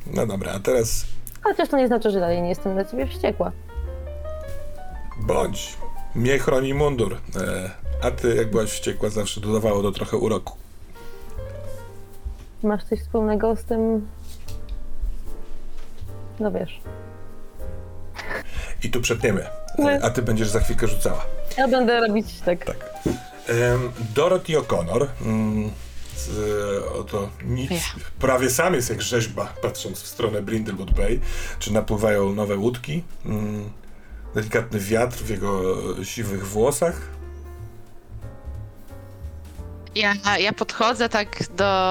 No dobra, a teraz... Chociaż to nie znaczy, że dalej nie jestem na ciebie wściekła. Bądź. Mnie chroni mundur. E, a ty, jak byłaś wściekła, zawsze dodawało to trochę uroku. Masz coś wspólnego z tym... No wiesz. I tu przetniemy. E, a ty będziesz za chwilkę rzucała. Ja będę robić tak. Tak. E, Dorothy O'Connor. Mm. Z, oto nic, prawie sam jest jak rzeźba, patrząc w stronę Brindlewood Bay, czy napływają nowe łódki, mm, delikatny wiatr w jego siwych włosach. Ja, ja podchodzę tak do,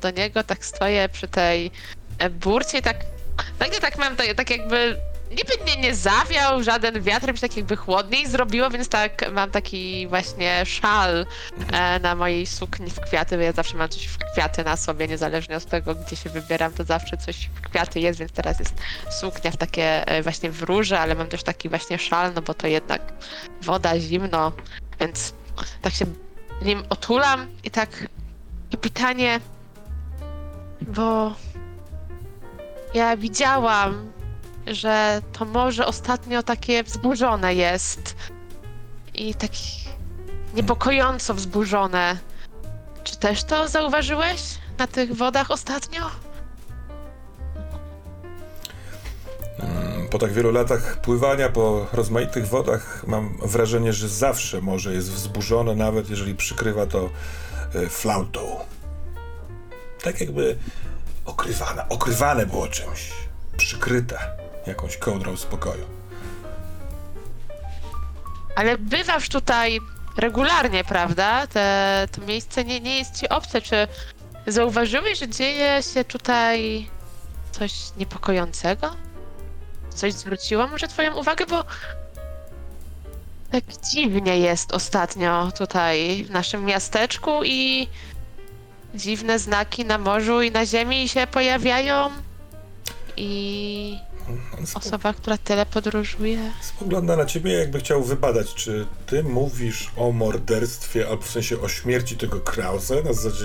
do niego, tak stoję przy tej burcie i tak nagle tak mam, tak, tak jakby niby mnie nie zawiał żaden wiatr, mi się tak jakby chłodniej zrobiło, więc tak mam taki właśnie szal e, na mojej sukni w kwiaty, bo ja zawsze mam coś w kwiaty na sobie, niezależnie od tego, gdzie się wybieram, to zawsze coś w kwiaty jest, więc teraz jest suknia w takie e, właśnie w róże, ale mam też taki właśnie szal, no bo to jednak woda, zimno, więc tak się nim otulam i tak kapitanie, bo ja widziałam, że to morze ostatnio takie wzburzone jest i tak niepokojąco wzburzone. Czy też to zauważyłeś na tych wodach ostatnio? Po tak wielu latach pływania po rozmaitych wodach mam wrażenie, że zawsze morze jest wzburzone, nawet jeżeli przykrywa to flautą. Tak jakby okrywane, okrywane było czymś, przykryte jakąś kołdrą spokoju. Ale bywasz tutaj regularnie, prawda? Te, to miejsce nie, nie jest ci obce. Czy zauważyłeś, że dzieje się tutaj coś niepokojącego? Coś zwróciło może twoją uwagę, bo tak dziwnie jest ostatnio tutaj w naszym miasteczku i dziwne znaki na morzu i na ziemi się pojawiają i... Osoba, która tyle podróżuje. Spogląda na ciebie, jakby chciał wybadać, czy ty mówisz o morderstwie, albo w sensie o śmierci tego Krausa. Na zasadzie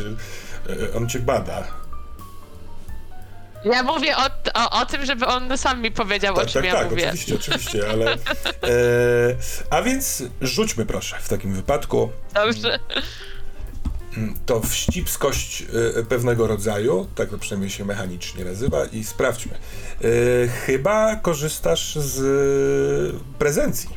on cię bada. Ja mówię o, o, o tym, żeby on sam mi powiedział, tak, o czym tak, ja tak, mówię. Tak, oczywiście, oczywiście, ale... E, a więc rzućmy proszę w takim wypadku. Dobrze. To wścibskość y, pewnego rodzaju, tak to przynajmniej się mechanicznie nazywa, i sprawdźmy. Y, chyba korzystasz z y, prezencji.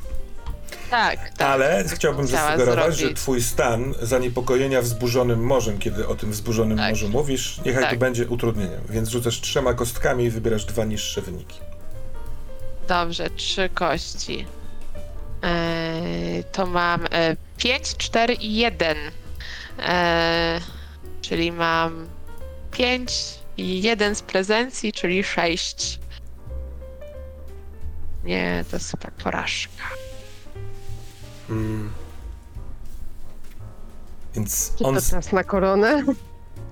Tak, tak. Ale chciałbym zasugerować, że twój stan zaniepokojenia wzburzonym morzem, kiedy o tym wzburzonym tak. morzu mówisz, niechaj tak. to będzie utrudnieniem. Więc rzucasz trzema kostkami i wybierasz dwa niższe wyniki. Dobrze, trzy kości. Yy, to mam yy, pięć, cztery i jeden. Eee, czyli mam pięć i jeden z prezencji, czyli sześć. Nie, to jest chyba porażka. Hmm. Więc on... Czy to czas na koronę?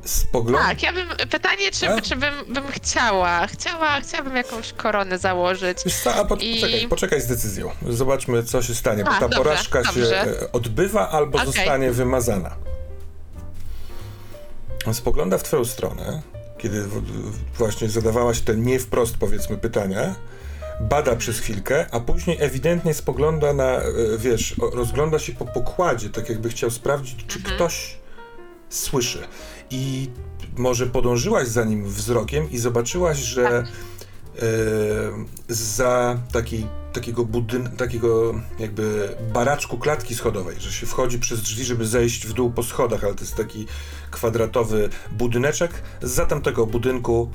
Spogląd... Tak, ja bym... Pytanie, czy, a? czy bym, bym chciała. Chciała, chciałabym jakąś koronę założyć. Co, a po, I... poczekaj, poczekaj z decyzją. Zobaczmy, co się stanie, bo a, ta dobrze, porażka dobrze. się odbywa albo okay. zostanie wymazana. On spogląda w twoją stronę, kiedy właśnie zadawałaś te nie wprost, powiedzmy, pytania, bada przez chwilkę, a później ewidentnie spogląda na, wiesz, rozgląda się po pokładzie, tak jakby chciał sprawdzić, czy mhm. ktoś słyszy. I może podążyłaś za nim wzrokiem i zobaczyłaś, że tak. y, za taki, takiego budyn- takiego jakby baraczku klatki schodowej, że się wchodzi przez drzwi, żeby zejść w dół po schodach, ale to jest taki kwadratowy budyneczek. Zza tamtego budynku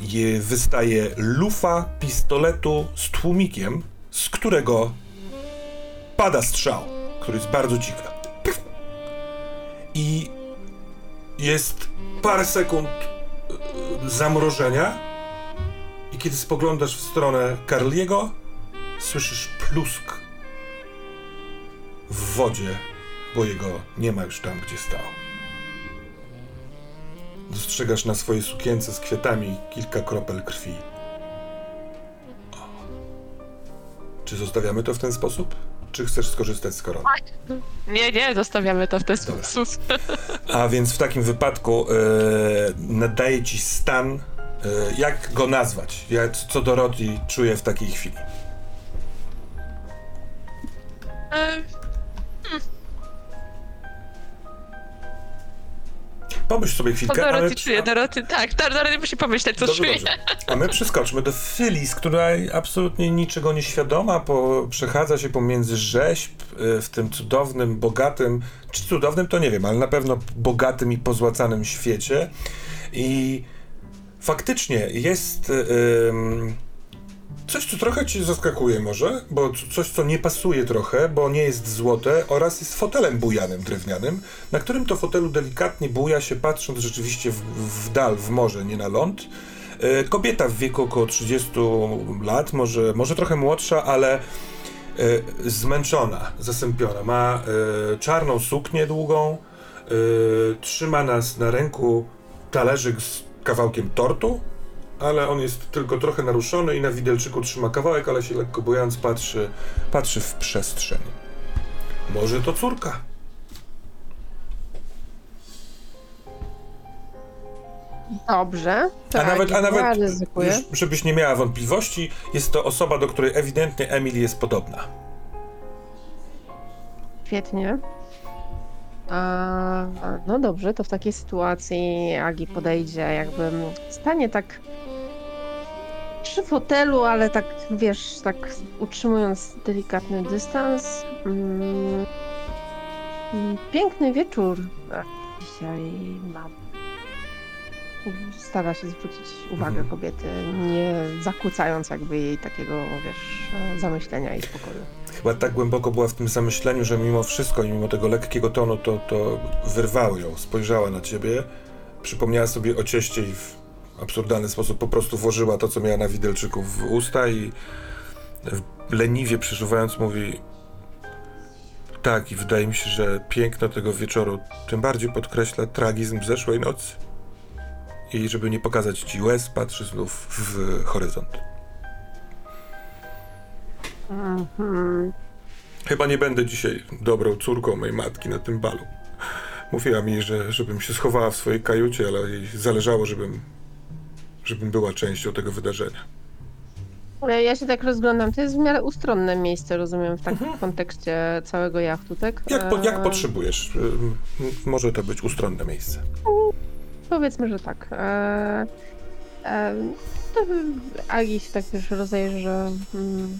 je wystaje lufa pistoletu z tłumikiem, z którego pada strzał, który jest bardzo cicho. I jest parę sekund zamrożenia i kiedy spoglądasz w stronę Karliego, słyszysz plusk w wodzie, bo jego nie ma już tam, gdzie stał. Dostrzegasz na swojej sukience z kwiatami kilka kropel krwi. O. Czy zostawiamy to w ten sposób? Czy chcesz skorzystać z korony? Nie, nie, zostawiamy to w ten Dobra. sposób. A więc w takim wypadku yy, nadaję ci stan, yy, jak go nazwać? Ja co Dorothy czuję w takiej chwili? Yy. Pomyśl sobie chwilkę, Dorothy, ale... Czuję, Dorothy, tak, Dorothy musi pomyśleć, co dobrze, czuję. Dobrze. A my przeskoczmy do Phyllis, która absolutnie niczego nieświadoma, po, przechadza się pomiędzy rzeźb w tym cudownym, bogatym, czy cudownym to nie wiem, ale na pewno bogatym i pozłacanym świecie. I faktycznie jest ym, coś, co trochę cię zaskakuje może, bo coś, co nie pasuje trochę, bo nie jest złote, oraz jest fotelem bujanym, drewnianym, na którym to fotelu delikatnie buja się, patrząc rzeczywiście w, w dal, w morze, nie na ląd. E, kobieta w wieku około trzydziestu lat, może, może trochę młodsza, ale e, zmęczona, zasępiona. Ma e, czarną suknię długą, e, trzyma nas na ręku talerzyk z kawałkiem tortu, ale on jest tylko trochę naruszony i na widelczyku trzyma kawałek, ale się lekko bojąc patrzy, patrzy w przestrzeń. Może to córka? Dobrze. Tak, a nawet, a nawet ja już, żebyś nie miała wątpliwości, jest to osoba, do której ewidentnie Emily jest podobna. Świetnie. A, no dobrze, to w takiej sytuacji Agi podejdzie, jakby stanie tak przy fotelu, ale tak, wiesz, tak utrzymując delikatny dystans. Mm, piękny wieczór dzisiaj mam. Stara się zwrócić uwagę mhm. kobiety, nie zakłócając jakby jej takiego, wiesz, zamyślenia i spokoju. Chyba tak głęboko była w tym zamyśleniu, że mimo wszystko i mimo tego lekkiego tonu to, to wyrwało ją, spojrzała na ciebie, przypomniała sobie o cieście i w absurdalny sposób po prostu włożyła to, co miała na widelczyku w usta i leniwie przeżywając mówi: tak, i wydaje mi się, że piękno tego wieczoru tym bardziej podkreśla tragizm zeszłej nocy. I żeby nie pokazać ci łez, patrzy znów w horyzont. Mm-hmm. Chyba nie będę dzisiaj dobrą córką mojej matki na tym balu. Mówiła mi, że żebym się schowała w swojej kajucie, ale jej zależało, żebym, żebym była częścią tego wydarzenia. Ja się tak rozglądam. To jest w miarę ustronne miejsce, rozumiem, w takim mhm. kontekście całego jachtu, tak? Jak, po, jak potrzebujesz. Może to być ustronne miejsce. Powiedzmy, że tak. Eee, e, to Agi się tak już rozejrzy. Hmm.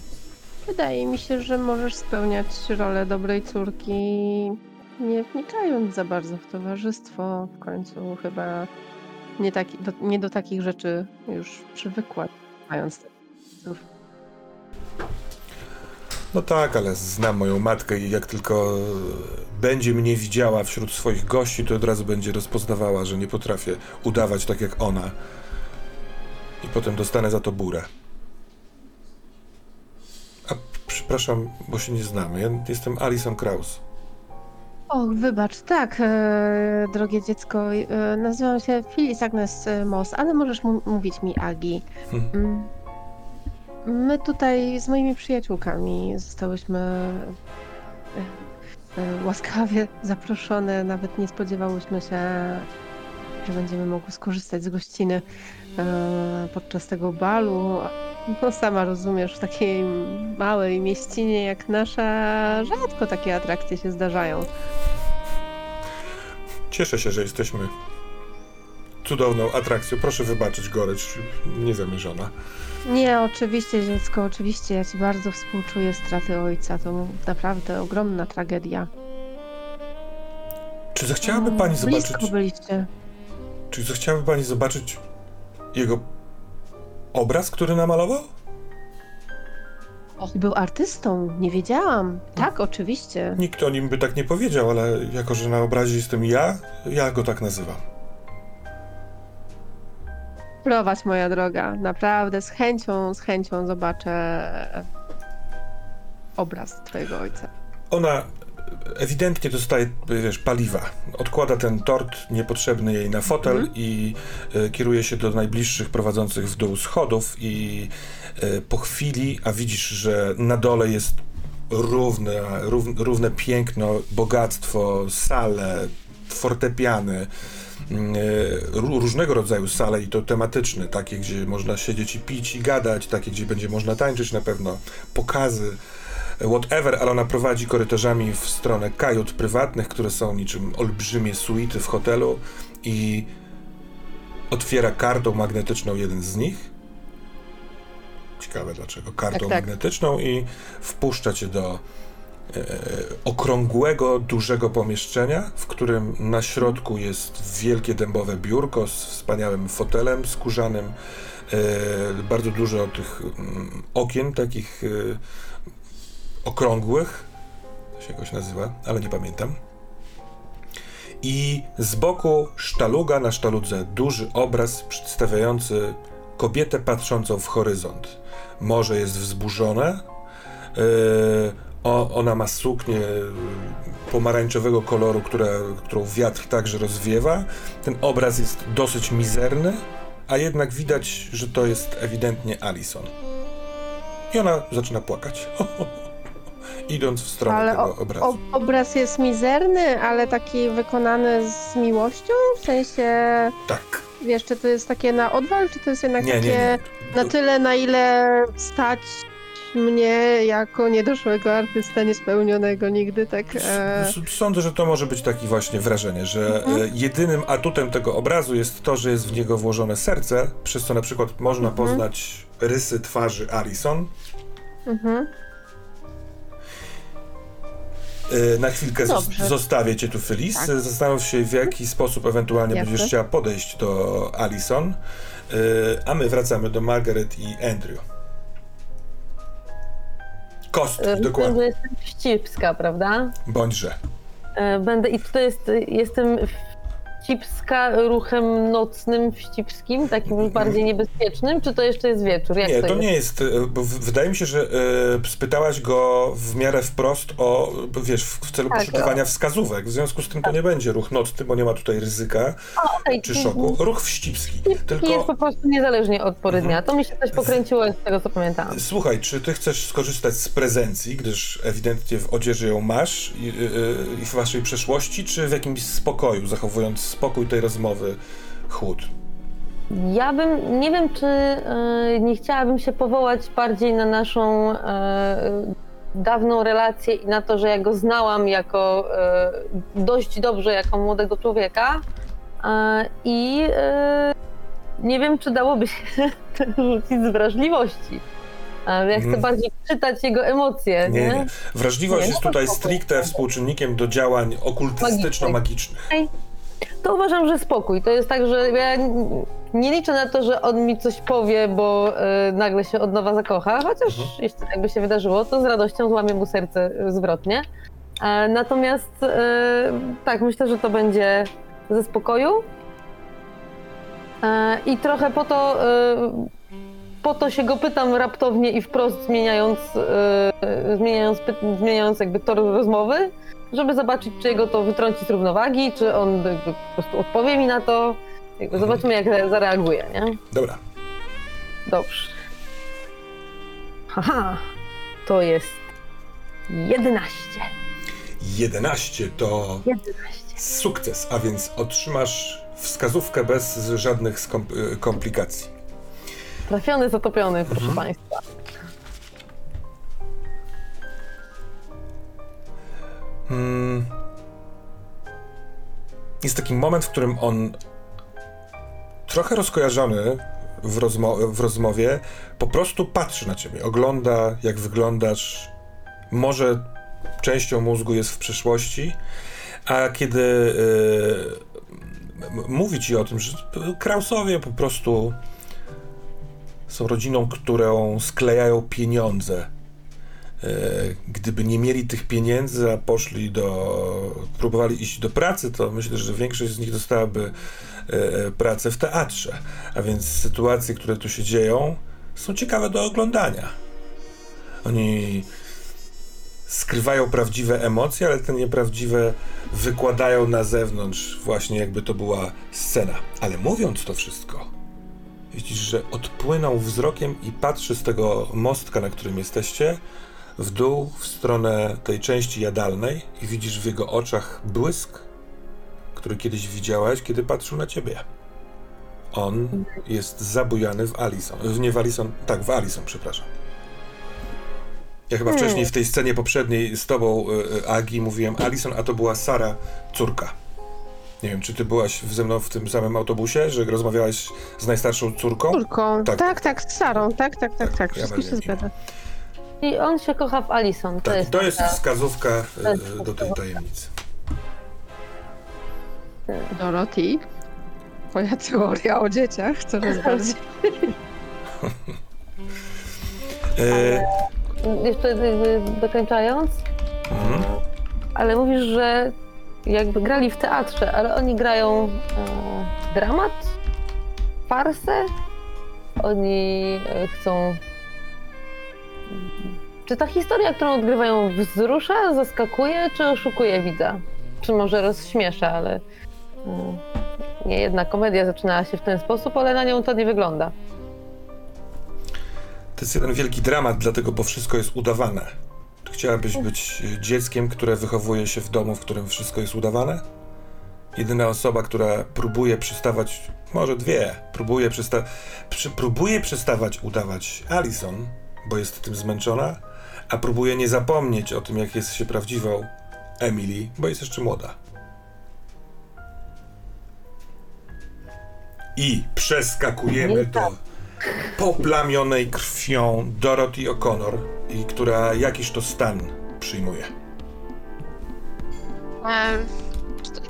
Wydaje mi się, że możesz spełniać rolę dobrej córki, nie wnikając za bardzo w towarzystwo. W końcu chyba nie, taki, do, nie do takich rzeczy już przywykła, mając tych rodziców. No tak, ale znam moją matkę i jak tylko będzie mnie widziała wśród swoich gości, to od razu będzie rozpoznawała, że nie potrafię udawać tak jak ona. I potem dostanę za to burę. A przepraszam, bo się nie znamy. Ja jestem Alison Kraus. Och, wybacz, tak, e, drogie dziecko, e, nazywam się Phyllis Agnes Moss, ale możesz m- mówić mi Agi. Hmm. My tutaj z moimi przyjaciółkami zostałyśmy łaskawie zaproszone, nawet nie spodziewałyśmy się, że będziemy mogły skorzystać z gościny podczas tego balu. No sama rozumiesz, w takiej małej mieścinie jak nasza rzadko takie atrakcje się zdarzają. Cieszę się, że jesteśmy cudowną atrakcją. Proszę wybaczyć gorycz niezamierzona. Nie, oczywiście dziecko, oczywiście. Ja ci bardzo współczuję straty ojca. To naprawdę ogromna tragedia. Czy zechciałaby pani no, zobaczyć... Blisko byliście. Czy zechciałaby pani zobaczyć jego obraz, który namalował? Och, był artystą, nie wiedziałam. Tak, oczywiście. Nikt o nim by tak nie powiedział, ale jako, że na obrazie jestem ja, ja go tak nazywam. Prowadź, moja droga. Naprawdę z chęcią, z chęcią zobaczę obraz twojego ojca. Ona ewidentnie dostaje, wiesz, paliwa. Odkłada ten tort niepotrzebny jej na fotel mm. i y, kieruje się do najbliższych prowadzących w dół schodów i y, po chwili, a widzisz, że na dole jest równe, równ, równe piękno, bogactwo, sale, fortepiany, y, różnego rodzaju sale i to tematyczne, takie, gdzie można siedzieć i pić i gadać, takie, gdzie będzie można tańczyć na pewno, pokazy. Whatever, ale ona prowadzi korytarzami w stronę kajut prywatnych, które są niczym olbrzymie suity w hotelu i otwiera kartą magnetyczną jeden z nich. Ciekawe dlaczego. Kartą tak, tak. magnetyczną i wpuszcza cię do e, okrągłego, dużego pomieszczenia, w którym na środku jest wielkie dębowe biurko z wspaniałym fotelem skórzanym. E, bardzo dużo tych m, okien takich... E, okrągłych, to się jakoś nazywa, ale nie pamiętam. I z boku sztaluga na sztaludze duży obraz przedstawiający kobietę patrzącą w horyzont. Morze jest wzburzone, yy, o, ona ma suknię pomarańczowego koloru, która, którą wiatr także rozwiewa. Ten obraz jest dosyć mizerny, a jednak widać, że to jest ewidentnie Alison. I ona zaczyna płakać. Idąc w stronę ale tego obrazu. O, obraz jest mizerny, ale taki wykonany z miłością? W sensie... Tak. Wiesz, czy to jest takie na odwal, czy to jest jednak nie, takie nie, nie. To... na tyle, na ile stać mnie jako niedoszłego artystę, niespełnionego nigdy, tak... E... Sądzę, że to może być takie właśnie wrażenie, że mhm. jedynym atutem tego obrazu jest to, że jest w niego włożone serce, przez co na przykład można mhm. poznać rysy twarzy Alison. Mhm. Na chwilkę z- zostawię cię tu, Phyllis. Tak. Zastanów się, w jaki sposób ewentualnie Jasne. będziesz chciała podejść do Alison. Yy, a my wracamy do Margaret i Andrew. Kost, yy, dokładnie. Że jestem wścibska, prawda? Bądźże. Yy, będę i tutaj jest, jestem wścibska ruchem nocnym, wścibskim, takim już bardziej niebezpiecznym, czy to jeszcze jest wieczór? Jak nie, to, to nie jest, bo w, wydaje mi się, że y, spytałaś go w miarę wprost o, wiesz, w, w celu tak, poszukiwania o. wskazówek, w związku z tym tak. to nie będzie ruch nocny, bo nie ma tutaj ryzyka o, okay. czy szoku, ruch wścibski. Wścibski tylko... jest po prostu niezależnie od pory dnia, to mi się coś pokręciło z tego, co pamiętałam. Słuchaj, czy ty chcesz skorzystać z prezencji, gdyż ewidentnie w odzieży ją masz i, i, i w waszej przeszłości, czy w jakimś spokoju, zachowując spokój tej rozmowy, chłód. Ja bym, nie wiem, czy y, nie chciałabym się powołać bardziej na naszą y, dawną relację i na to, że ja go znałam jako y, dość dobrze jako młodego człowieka i y, y, nie wiem, czy dałoby się rzucić z wrażliwości. Ja chcę bardziej czytać jego emocje, nie? nie? nie. Wrażliwość nie, jest nie tutaj stricte współczynnikiem do działań okultystyczno-magicznych. To uważam, że spokój. To jest tak, że ja nie liczę na to, że on mi coś powie, bo y, nagle się od nowa zakocha, chociaż mhm. jeśli tak by się wydarzyło, to z radością złamię mu serce zwrotnie. E, natomiast y, tak, myślę, że to będzie ze spokoju. E, I trochę po to, y, po to się go pytam raptownie i wprost, zmieniając, y, zmieniając, py- zmieniając jakby tor rozmowy, żeby zobaczyć, czy jego to wytrąci z równowagi, czy on po prostu odpowie mi na to. Zobaczymy, jak zareaguje, nie? Dobra. Dobrze. Haha, to jest jedenaście. jedenaście to jedenaście. Sukces, a więc otrzymasz wskazówkę bez żadnych skomp- komplikacji. Trafiony, zatopiony, proszę mhm. państwa. Hmm. Jest taki moment, w którym on trochę rozkojarzony w, rozmo- w rozmowie po prostu patrzy na ciebie, ogląda jak wyglądasz, może częścią mózgu jest w przeszłości, a kiedy yy, mówi ci o tym, że Krausowie po prostu są rodziną, którą sklejają pieniądze. Gdyby nie mieli tych pieniędzy, a poszli do, próbowali iść do pracy, to myślę, że większość z nich dostałaby pracę w teatrze. A więc sytuacje, które tu się dzieją, są ciekawe do oglądania. Oni skrywają prawdziwe emocje, ale te nieprawdziwe wykładają na zewnątrz, właśnie jakby to była scena. Ale mówiąc to wszystko, widzisz, że odpłynął wzrokiem i patrzy z tego mostka, na którym jesteście, w dół, w stronę tej części jadalnej i widzisz w jego oczach błysk, który kiedyś widziałeś, kiedy patrzył na ciebie. On jest zabujany w Alison. Nie w Alison, tak, w Alison, przepraszam. Ja chyba hmm. wcześniej w tej scenie poprzedniej z tobą, Agi, mówiłem Alison, a to była Sara, córka. Nie wiem, czy ty byłaś ze mną w tym samym autobusie, że rozmawiałaś z najstarszą córką? Córką, tak, tak, tak z Sarą, tak, tak, tak, tak, tak. Wszystko ja się zgadza. I on się kocha w Alison. To tak, jest, to jest taka... wskazówka to jest do tej tajemnicy. Dorothy, twoja teoria o dzieciach coraz bardziej. e... Jeszcze dokończając, mhm. ale mówisz, że jakby grali w teatrze, ale oni grają e, dramat, farsę, oni chcą... Czy ta historia, którą odgrywają, wzrusza, zaskakuje, czy oszukuje widza? Czy może rozśmiesza, ale... Nie jedna komedia zaczynała się w ten sposób, ale na nią to nie wygląda. To jest jeden wielki dramat, dlatego, bo wszystko jest udawane. Czy chciałabyś być dzieckiem, które wychowuje się w domu, w którym wszystko jest udawane? Jedyna osoba, która próbuje przystawać... Może dwie. Próbuje, przysta- przy- próbuje przystawać, udawać Alison, bo jest tym zmęczona, a próbuje nie zapomnieć o tym, jak jest się prawdziwą Emily, bo jest jeszcze młoda. I przeskakujemy do poplamionej krwią Dorothy O'Connor, i która jakiś to stan przyjmuje.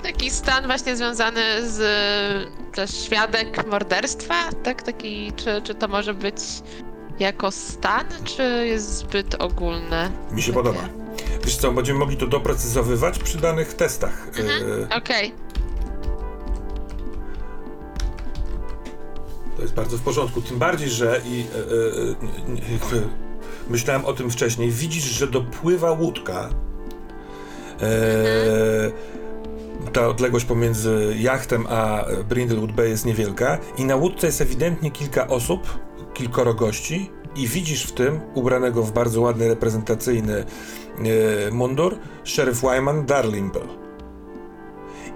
Taki stan właśnie związany z też świadek morderstwa, tak? Taki, czy, czy to może być jako stan, czy jest zbyt ogólne? Mi się podoba. Wiesz co, będziemy mogli to doprecyzowywać przy danych testach. Mhm, y- okej. Okay. To jest bardzo w porządku, tym bardziej, że i, y- y- y- y- myślałem o tym wcześniej. Widzisz, że dopływa łódka. Y- mhm. Ta odległość pomiędzy jachtem a Brindlewood Bay jest niewielka i na łódce jest ewidentnie kilka osób, kilkoro gości i widzisz w tym, ubranego w bardzo ładny, reprezentacyjny yy, mundur, szeryf Wyman Dalrymple.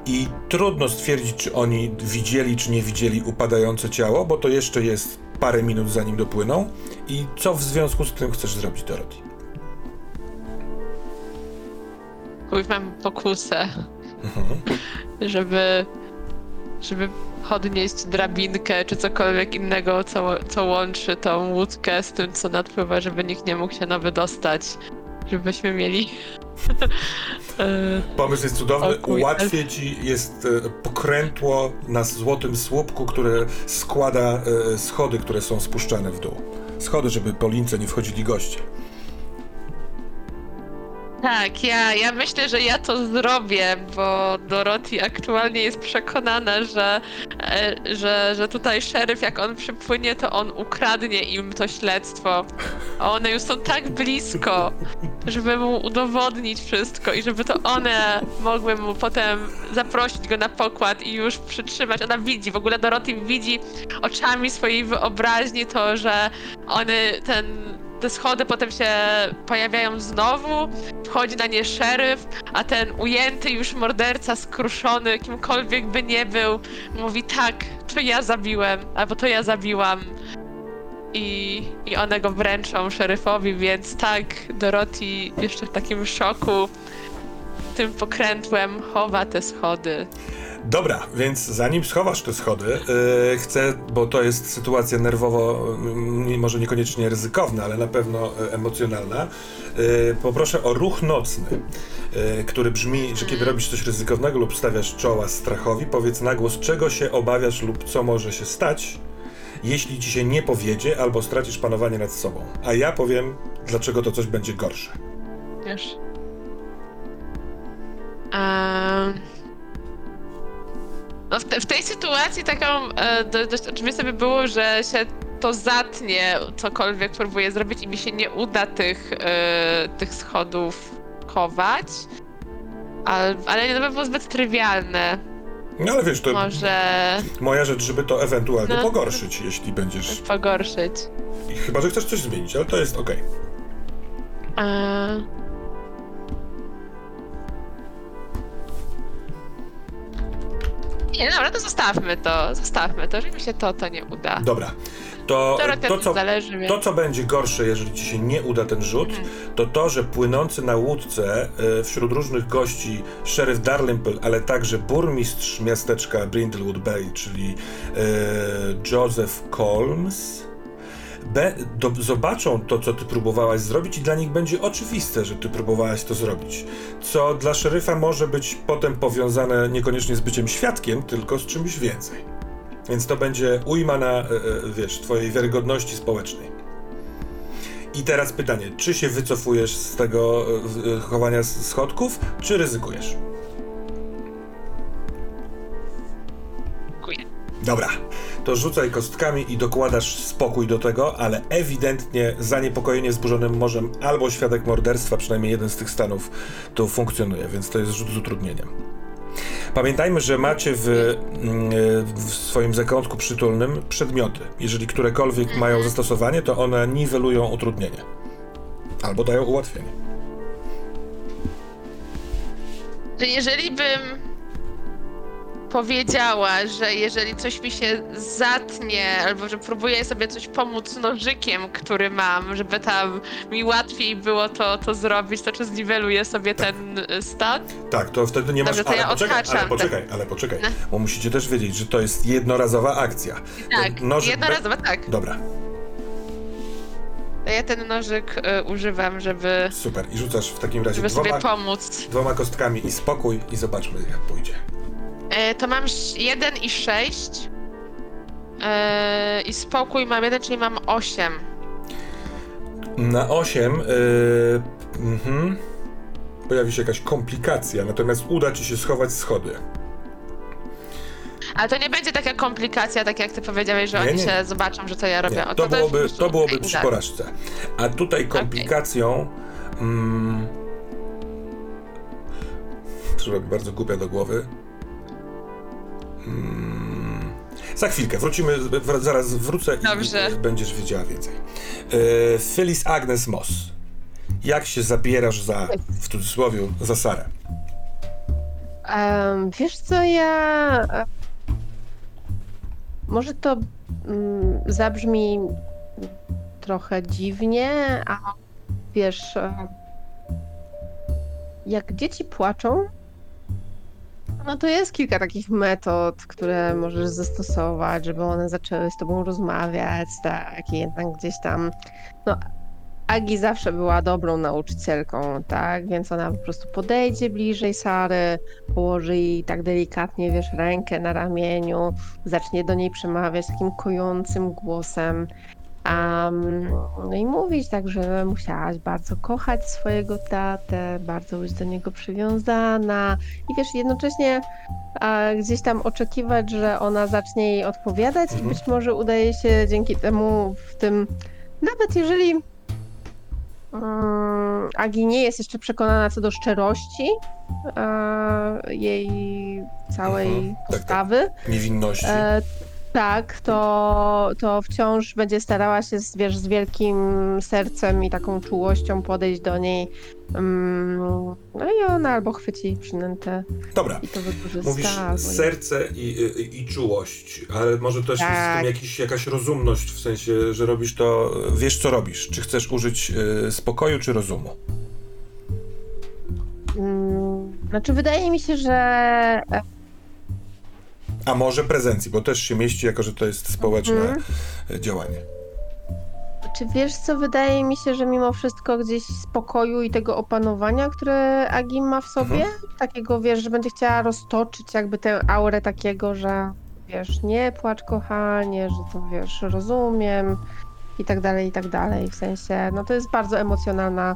I trudno stwierdzić, czy oni widzieli, czy nie widzieli upadające ciało, bo to jeszcze jest parę minut, zanim dopłyną. I co w związku z tym chcesz zrobić, Dorothy? Mam pokusę, mhm. żeby... żeby podnieść drabinkę, czy cokolwiek innego, co, co łączy tą łódkę z tym, co nadpływa, żeby nikt nie mógł się na wydostać, żebyśmy mieli... Pomysł jest cudowny, ułatwię ci, jest pokrętło na złotym słupku, które składa schody, które są spuszczane w dół. Schody, żeby po lince nie wchodzili goście. Tak, ja, ja myślę, że ja to zrobię, bo Dorothy aktualnie jest przekonana, że, że, że tutaj szeryf, jak on przypłynie, to on ukradnie im to śledztwo. A one już są tak blisko, żeby mu udowodnić wszystko i żeby to one mogły mu potem zaprosić go na pokład i już przytrzymać. Ona widzi, w ogóle Dorothy widzi oczami swojej wyobraźni to, że one ten... Te schody potem się pojawiają znowu, wchodzi na nie szeryf, a ten ujęty już morderca, skruszony, kimkolwiek by nie był, mówi tak, to ja zabiłem, albo to ja zabiłam. i, i one go wręczą szeryfowi, więc tak, Dorothy jeszcze w takim szoku tym pokrętłem chowa te schody. Dobra, więc zanim schowasz te schody, yy, chcę, bo to jest sytuacja nerwowo, yy, może niekoniecznie ryzykowna, ale na pewno yy, emocjonalna, yy, poproszę o ruch nocny, yy, który brzmi, że kiedy robisz coś ryzykownego lub stawiasz czoła strachowi, powiedz na głos, czego się obawiasz lub co może się stać, jeśli ci się nie powiedzie albo stracisz panowanie nad sobą. A ja powiem, dlaczego to coś będzie gorsze. Wiesz. Um... No w, te, w tej sytuacji taką e, dość oczywiste by było, że się to zatnie, cokolwiek próbuję zrobić i mi się nie uda tych, e, tych schodów chować, ale, ale nie, to by było zbyt trywialne. No ale wiesz, to może... moja rzecz, żeby to ewentualnie no, pogorszyć, jeśli będziesz... Pogorszyć. Chyba, że chcesz coś zmienić, ale to jest okej. Okay. E... Nie, dobra, to zostawmy to, zostawmy to, że mi się to, to nie uda. Dobra, to, to, to, co, zależy, to co będzie gorsze, jeżeli ci się nie uda ten rzut, hmm. to to, że płynący na łódce y, wśród różnych gości szeryf Dalrymple, ale także burmistrz miasteczka Brindlewood Bay, czyli y, Joseph Colms, be, do, zobaczą to, co ty próbowałaś zrobić i dla nich będzie oczywiste, że ty próbowałaś to zrobić. Co dla szeryfa może być potem powiązane niekoniecznie z byciem świadkiem, tylko z czymś więcej. Więc to będzie ujma na, wiesz, twojej wiarygodności społecznej. I teraz pytanie, czy się wycofujesz z tego chowania schodków, czy ryzykujesz? Dziękuję. Dobra. To rzucaj kostkami i dokładasz spokój do tego, ale ewidentnie zaniepokojenie zburzonym morzem albo świadek morderstwa, przynajmniej jeden z tych stanów, to funkcjonuje, więc to jest rzut z utrudnieniem. Pamiętajmy, że macie w, w swoim zakątku przytulnym przedmioty. Jeżeli którekolwiek mają zastosowanie, to one niwelują utrudnienie albo dają ułatwienie. Jeżeli bym... powiedziała, że jeżeli coś mi się zatnie, albo że próbuję sobie coś pomóc nożykiem, który mam, żeby tam mi łatwiej było to, to zrobić, to czy zniweluję sobie tak. ten stan? Tak, to wtedy nie masz... Dobrze, to ale, ja poczekaj, ale poczekaj, ale poczekaj, no. Bo musicie też wiedzieć, że to jest jednorazowa akcja. Tak, nożyk jednorazowa, be... tak. Dobra. To ja ten nożyk y, używam, żeby... Super, i rzucasz w takim razie żeby dwoma, sobie pomóc. Dwoma kostkami i spokój i zobaczmy, jak pójdzie. To mam jeden i sześć yy, i spokój mam jeden, czyli mam osiem. Na osiem yy, mm-hmm. pojawi się jakaś komplikacja, natomiast uda ci się schować schody. Ale to nie będzie taka komplikacja, tak jak ty powiedziałeś, że nie, oni nie. się zobaczą, że to ja robię. O, to, to byłoby, to to byłoby przy porażce. A tutaj komplikacją... Okay. Mm, przyszła mi bardzo głupia do głowy. Hmm. Za chwilkę, wrócimy, wr- zaraz wrócę Dobrze. I będziesz wiedziała więcej. Yy, Phyllis Agnes Moss. Jak się zabierasz za, w cudzysłowie, za Sarę? Um, wiesz co, ja... Może to um, zabrzmi trochę dziwnie, a wiesz... Jak dzieci płaczą, no to jest kilka takich metod, które możesz zastosować, żeby one zaczęły z tobą rozmawiać, tak, i jednak gdzieś tam, no Agi zawsze była dobrą nauczycielką, tak, więc ona po prostu podejdzie bliżej Sary, położy jej tak delikatnie, wiesz, rękę na ramieniu, zacznie do niej przemawiać takim kojącym głosem, um, no i mówić tak, że musiałaś bardzo kochać swojego tatę, bardzo być do niego przywiązana i wiesz, jednocześnie e, gdzieś tam oczekiwać, że ona zacznie jej odpowiadać mhm. i być może udaje się dzięki temu w tym, nawet jeżeli um, Agi nie jest jeszcze przekonana co do szczerości e, jej całej mhm. postawy, tak, tak. niewinności, e, tak, to, to wciąż będzie starała się z, wiesz, z wielkim sercem i taką czułością podejść do niej. No i ona albo chwyci jej przynętę. Dobra, i to wykorzysta, mówisz serce i, i, i czułość, ale może też tak. Jest w tym jakiś, jakaś rozumność, w sensie, że robisz to, wiesz co robisz, czy chcesz użyć y, spokoju czy rozumu? Znaczy wydaje mi się, że... A może prezencji, bo też się mieści, jako że to jest społeczne mhm. działanie. Czy wiesz co, wydaje mi się, że mimo wszystko gdzieś spokoju i tego opanowania, które Agi ma w sobie, mhm. takiego, wiesz, że będzie chciała roztoczyć jakby tę aurę takiego, że wiesz, nie płacz kochanie, że to wiesz, rozumiem i tak dalej, i tak dalej, w sensie, no to jest bardzo emocjonalna...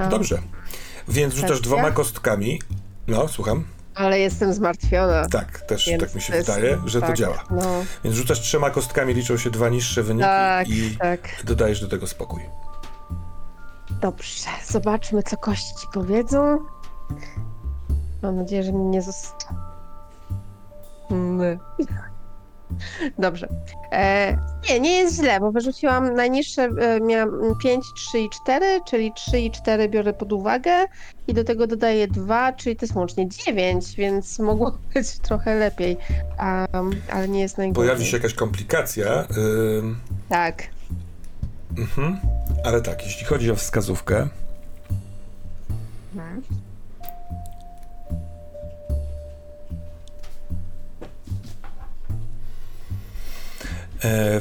Um, Dobrze, więc rzucasz sesja. dwoma kostkami, no słucham. Ale jestem zmartwiona. Tak, też więc tak mi się wydaje, jest, że tak, to działa. No. Więc rzucasz trzema kostkami, liczą się dwa niższe wyniki tak, i tak. dodajesz do tego spokój. Dobrze, zobaczmy, co kości powiedzą. Mam nadzieję, że mi nie zostało. Dobrze. E, nie, nie jest źle, bo wyrzuciłam najniższe, e, miałam pięć, trzy i cztery, czyli trzy i cztery biorę pod uwagę i do tego dodaję dwa, czyli to jest łącznie dziewięć, więc mogło być trochę lepiej, um, ale nie jest najgorzej. Pojawi się jakaś komplikacja. Ym... Tak. Mhm. Ale tak, jeśli chodzi o wskazówkę. Hmm.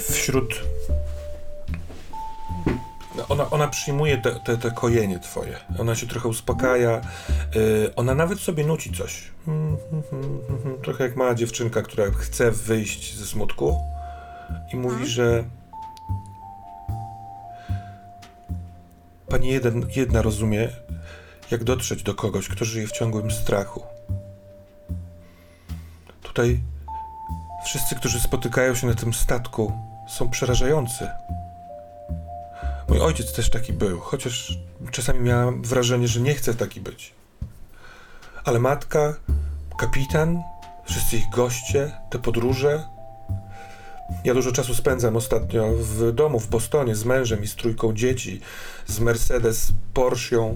Wśród... Ona, ona przyjmuje te, te, te kojenie twoje. Ona się trochę uspokaja. Ona nawet sobie nuci coś. Trochę jak mała dziewczynka, która chce wyjść ze smutku i mówi, że... Pani jeden, jedna rozumie, jak dotrzeć do kogoś, kto żyje w ciągłym strachu. Tutaj... Wszyscy, którzy spotykają się na tym statku, są przerażający. Mój ojciec też taki był, chociaż czasami miałam wrażenie, że nie chce taki być. Ale matka, kapitan, wszyscy ich goście, te podróże. Ja dużo czasu spędzam ostatnio w domu w Bostonie z mężem i z trójką dzieci, z Mercedes, Porsche'ą.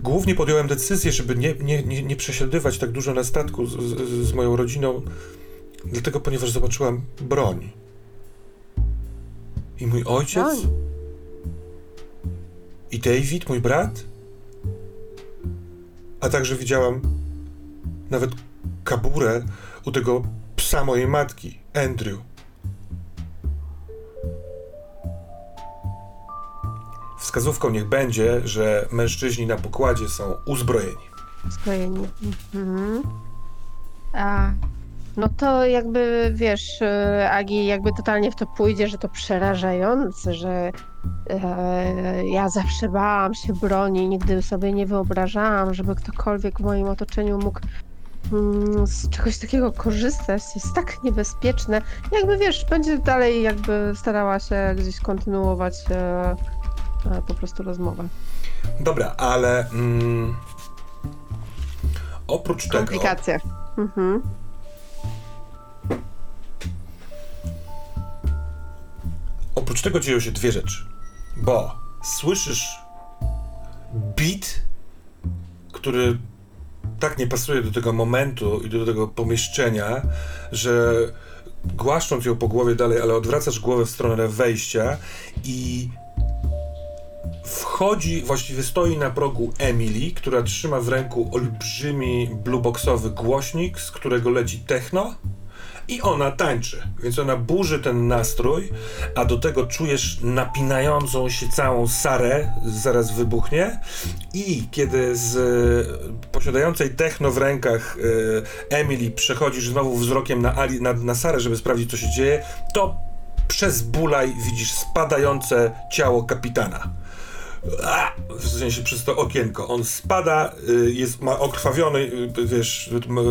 Głównie podjąłem decyzję, żeby nie, nie, nie, nie przesiadywać tak dużo na statku z, z, z moją rodziną, dlatego, ponieważ zobaczyłam broń. I mój ojciec... Broń. I David, mój brat. A także widziałam nawet kaburę u tego psa mojej matki, Andrew. Wskazówką niech będzie, że mężczyźni na pokładzie są uzbrojeni. Uzbrojeni. Mhm. A, no to jakby, wiesz, Agi, jakby totalnie w to pójdzie, że to przerażające, że e, ja zawsze bałam się broni, nigdy sobie nie wyobrażałam, żeby ktokolwiek w moim otoczeniu mógł mm, z czegoś takiego korzystać. Jest tak niebezpieczne. Jakby, wiesz, będzie dalej jakby starała się gdzieś kontynuować e, po prostu rozmowę. Dobra, ale mm, oprócz tego... Komplikacje. Mhm. Oprócz tego dzieją się dwie rzeczy, bo słyszysz beat, który tak nie pasuje do tego momentu i do tego pomieszczenia, że głaszcząc ją po głowie dalej, ale odwracasz głowę w stronę wejścia i wchodzi, właściwie stoi na progu Emily, która trzyma w ręku olbrzymi blueboxowy głośnik, z którego leci techno i ona tańczy, więc ona burzy ten nastrój, a do tego czujesz napinającą się całą Sarę, zaraz wybuchnie i kiedy z y, posiadającej techno w rękach y, Emily przechodzisz znowu wzrokiem na, Ali, na, na Sarę, żeby sprawdzić co się dzieje, to przez bulaj widzisz spadające ciało kapitana. w sensie przez to okienko. On spada, jest, ma okrwawiony, wiesz,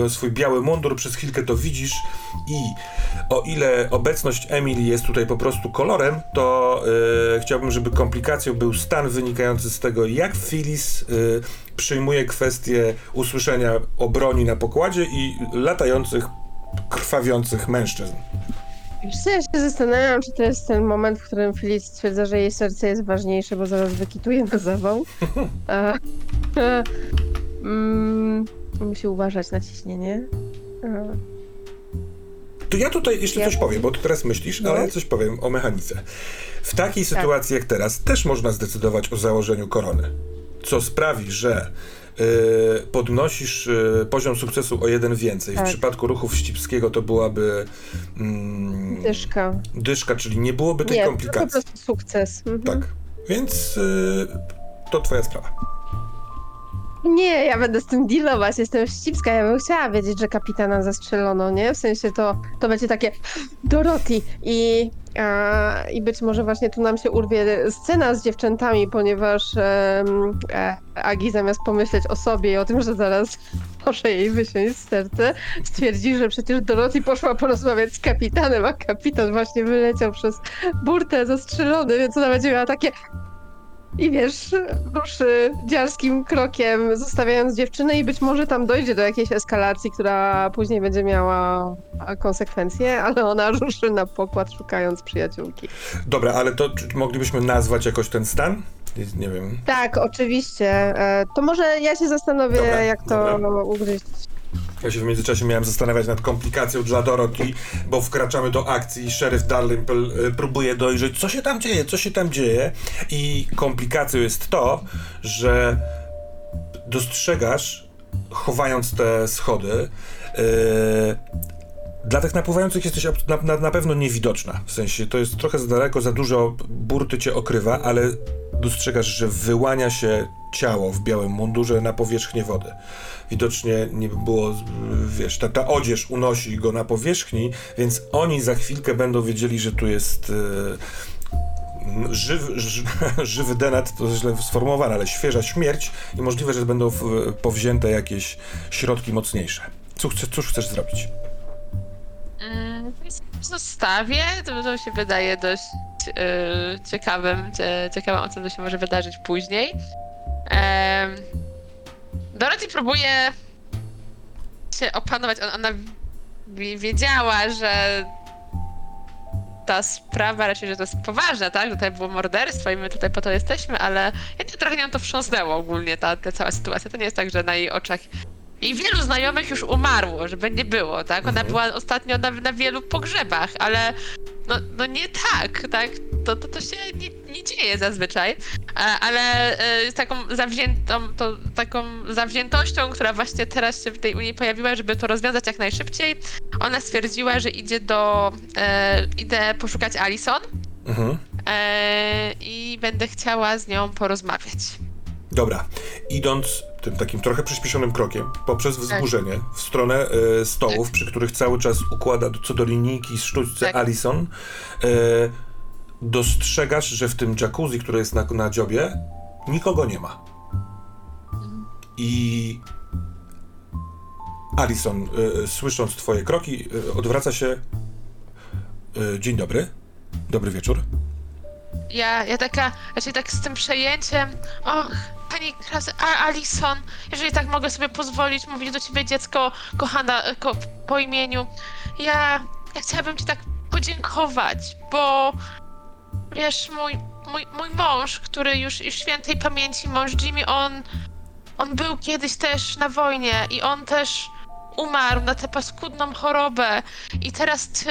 swój biały mundur, przez chwilkę to widzisz i o ile obecność Emily jest tutaj po prostu kolorem, to yy, chciałbym, żeby komplikacją był stan wynikający z tego, jak Phyllis yy, przyjmuje kwestię usłyszenia o broni na pokładzie i latających, krwawiących mężczyzn. Wiesz co, ja się zastanawiam, czy to jest ten moment, w którym Phyllis stwierdza, że jej serce jest ważniejsze, bo zaraz wykituje na zawał. A, a, mm, musi uważać na ciśnienie. A. To ja tutaj jeszcze ja coś powiem, bo ty teraz myślisz, ale ja coś powiem o mechanice. W takiej tak. sytuacji jak teraz też można zdecydować o założeniu korony, co sprawi, że yy, podnosisz yy, poziom sukcesu o jeden więcej. Tak. W przypadku ruchów Ścipskiego to byłaby mm, dyszka. dyszka, czyli nie byłoby tej nie, komplikacji. Nie, to po prostu sukces. Mhm. Tak, więc yy, to twoja sprawa. Nie, ja będę z tym dealować, jestem ścipska, ja bym chciała wiedzieć, że kapitana zastrzelono, nie? W sensie to, to będzie takie Dorothy i, a, i być może właśnie tu nam się urwie scena z dziewczętami, ponieważ e, e, Agi zamiast pomyśleć o sobie i o tym, że zaraz może jej wysiąść z serce, stwierdzi, że przecież Dorothy poszła porozmawiać z kapitanem, a kapitan właśnie wyleciał przez burtę zastrzelony, więc ona będzie miała takie... I wiesz, ruszy dziarskim krokiem, zostawiając dziewczynę i być może tam dojdzie do jakiejś eskalacji, która później będzie miała konsekwencje, ale ona ruszy na pokład, szukając przyjaciółki. Dobra, ale to czy moglibyśmy nazwać jakoś ten stan? Nie wiem. Tak, oczywiście. To może ja się zastanowię, dobra, jak to dobra. ugryźć. Ja się w międzyczasie miałem zastanawiać nad komplikacją dla Dorothy, bo wkraczamy do akcji i szeryf Dalrymple próbuje dojrzeć, co się tam dzieje, co się tam dzieje. I komplikacją jest to, że dostrzegasz, chowając te schody, yy, dla tych napływających jesteś na, na, na pewno niewidoczna. W sensie to jest trochę za daleko, za dużo burty cię okrywa, ale dostrzegasz, że wyłania się ciało w białym mundurze na powierzchnię wody. Widocznie nie było, wiesz, ta, ta odzież unosi go na powierzchni, więc oni za chwilkę będą wiedzieli, że tu jest yy, żywy, ży, żywy denat, to źle sformułowane, ale świeża śmierć i możliwe, że będą w, powzięte jakieś środki mocniejsze. Cóż, cóż chcesz zrobić? Mm, zostawię, to, to się wydaje dość yy, ciekawym, cie, ciekawą o tym, co się może wydarzyć później. Ehm, Dorothy próbuje się opanować, ona wiedziała, że ta sprawa raczej, że to jest poważna, tak? Że tutaj było morderstwo i my tutaj po to jesteśmy, ale ja trochę nią to wstrząsnęło ogólnie, ta, ta cała sytuacja. To nie jest tak, że na jej oczach i wielu znajomych już umarło, żeby nie było, tak? Ona była ostatnio na, na wielu pogrzebach, ale no, no nie tak, tak? To, to, to się nie, nie dzieje zazwyczaj, ale z taką zawziętą, to, taką zawziętością, która właśnie teraz się w tej Unii pojawiła, żeby to rozwiązać jak najszybciej, ona stwierdziła, że idzie do... E, idę poszukać Alison mhm. e, i będę chciała z nią porozmawiać. Dobra, idąc tym takim trochę przyspieszonym krokiem poprzez wzgórzenie w stronę e, stołów, przy których cały czas układa co do linijki z sztućce tak. Alison, e, dostrzegasz, że w tym jacuzzi, które jest na, na dziobie, nikogo nie ma. I Alison, e, słysząc twoje kroki, e, odwraca się. E, dzień dobry, dobry wieczór. Ja, ja taka, raczej tak z tym przejęciem, och, pani Kraus, Alison, jeżeli tak mogę sobie pozwolić mówić do ciebie, dziecko kochana, ko, po imieniu, ja, ja chciałabym ci tak podziękować, bo wiesz, mój, mój, mój mąż, który już w świętej pamięci, mąż Jimmy, on, on był kiedyś też na wojnie i on też umarł na tę paskudną chorobę i teraz ty...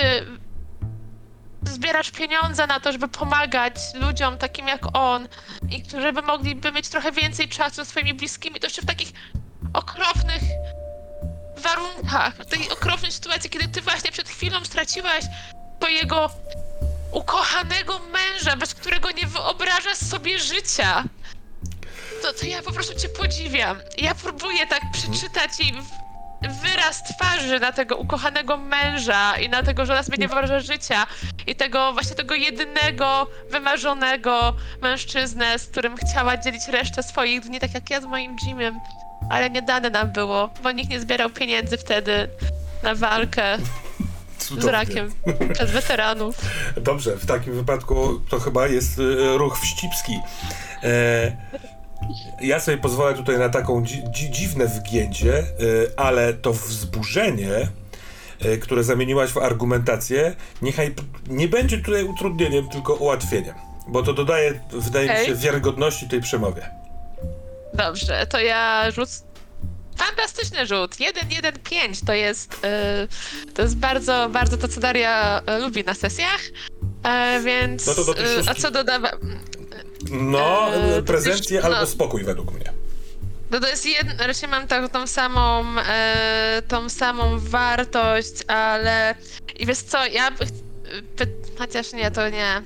zbierasz pieniądze na to, żeby pomagać ludziom takim jak on i którzy by mogliby mieć trochę więcej czasu z swoimi bliskimi, to jeszcze w takich okropnych warunkach, w tej okropnej sytuacji, kiedy ty właśnie przed chwilą straciłaś twojego ukochanego męża, bez którego nie wyobrażasz sobie życia. To, to ja po prostu cię podziwiam. Ja próbuję tak przeczytać i wyraz twarzy na tego ukochanego męża i na tego, że ona sobie nie wyobraża życia i tego właśnie tego jedynego, wymarzonego mężczyznę, z którym chciała dzielić resztę swoich dni, tak jak ja z moim Jimem, ale nie dane nam było, bo nikt nie zbierał pieniędzy wtedy na walkę z rakiem przez weteranów. Dobrze, w takim wypadku to chyba jest ruch wścibski. E, ja sobie pozwolę tutaj na taką dzi- dzi- dziwne wgięcie, ale to wzburzenie, które zamieniłaś w argumentację, niechaj nie będzie tutaj utrudnieniem, tylko ułatwieniem, bo to dodaje, wydaje okay. mi się, wiarygodności tej przemowie. Dobrze, to ja rzucę. Fantastyczny rzut. jeden jeden pięć to jest yy, to jest bardzo, bardzo to, co Daria lubi na sesjach, e, więc... No to do tej szóstki. A co dodawa... No, e, prezencję już, albo no, spokój według mnie. No to jest jedno, raczej mam tą, tą samą e, tą samą wartość, ale... I wiesz co, ja... Chociaż nie, to nie...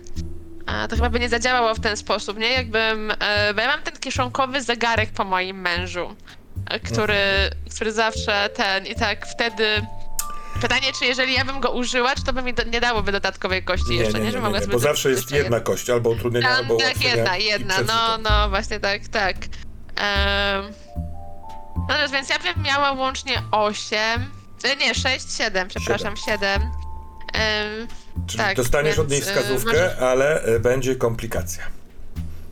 A, to chyba by nie zadziałało w ten sposób, nie? Jakbym... E, bo ja mam ten kieszonkowy zegarek po moim mężu. Który, mhm. który zawsze ten i tak wtedy... Pytanie, czy jeżeli ja bym go użyła, czy to by mi do, nie dałoby dodatkowej kości nie, jeszcze, nie? nie, nie, nie, nie, nie. Bo zawsze jest jedna kość, albo utrudnienia, tam, albo ułatwienia. Tak, jedna, jedna, no, no, właśnie tak, tak. Um, no dobrze, więc ja bym miała łącznie osiem, nie, sześć, siedem, przepraszam, siedem. Um, Czyli tak, dostaniesz więc, od niej wskazówkę, może... ale będzie komplikacja.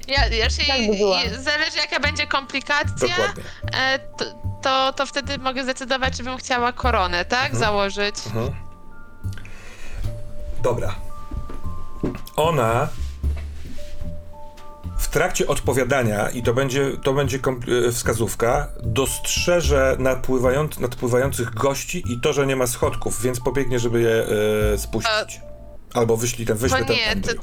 Ja, ja się, tak by zależy jaka będzie komplikacja, to, to, to wtedy mogę zdecydować, czy bym chciała koronę, tak? Mhm. Założyć. Mhm. Dobra. Ona w trakcie odpowiadania, i to będzie, to będzie kompl- wskazówka, dostrzeże nadpływając, nadpływających gości i to, że nie ma schodków, więc pobiegnie, żeby je y, spuścić. A... Albo wyślij ten, wyślij ten Andrew.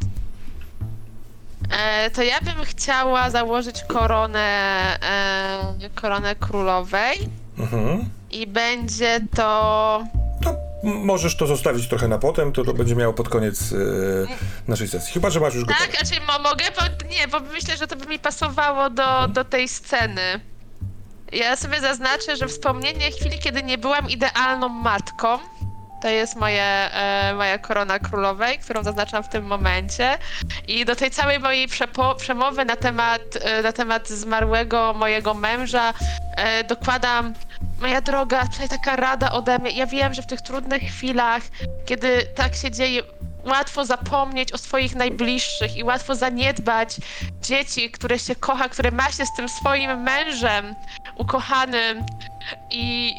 E, to ja bym chciała założyć koronę, e, koronę królowej mhm. i będzie to... to... Możesz to zostawić trochę na potem, to, to będzie miało pod koniec e, naszej sesji, chyba że masz już gotowe. Tak, znaczy mo- mogę? Bo, nie, bo myślę, że to by mi pasowało do, do tej sceny. Ja sobie zaznaczę, że wspomnienie chwili, kiedy nie byłam idealną matką, to jest moje, e, moja korona królowej, którą zaznaczam w tym momencie. I do tej całej mojej przepo- przemowy na temat, e, na temat zmarłego mojego męża e, dokładam, moja droga, tutaj taka rada ode mnie. Ja wiem, że w tych trudnych chwilach, kiedy tak się dzieje, łatwo zapomnieć o swoich najbliższych i łatwo zaniedbać dzieci, które się kocha, które ma się z tym swoim mężem ukochanym i...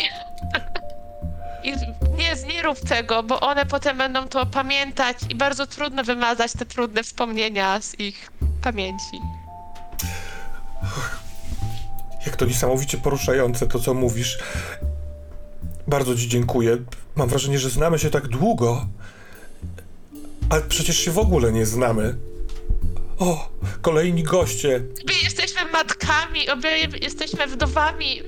I nie, nie rób tego, bo one potem będą to pamiętać i bardzo trudno wymazać te trudne wspomnienia z ich pamięci. Jak to niesamowicie poruszające to, co mówisz. Bardzo ci dziękuję. Mam wrażenie, że znamy się tak długo, ale przecież się w ogóle nie znamy. O, kolejni goście. My jesteśmy matkami, obie jesteśmy wdowami.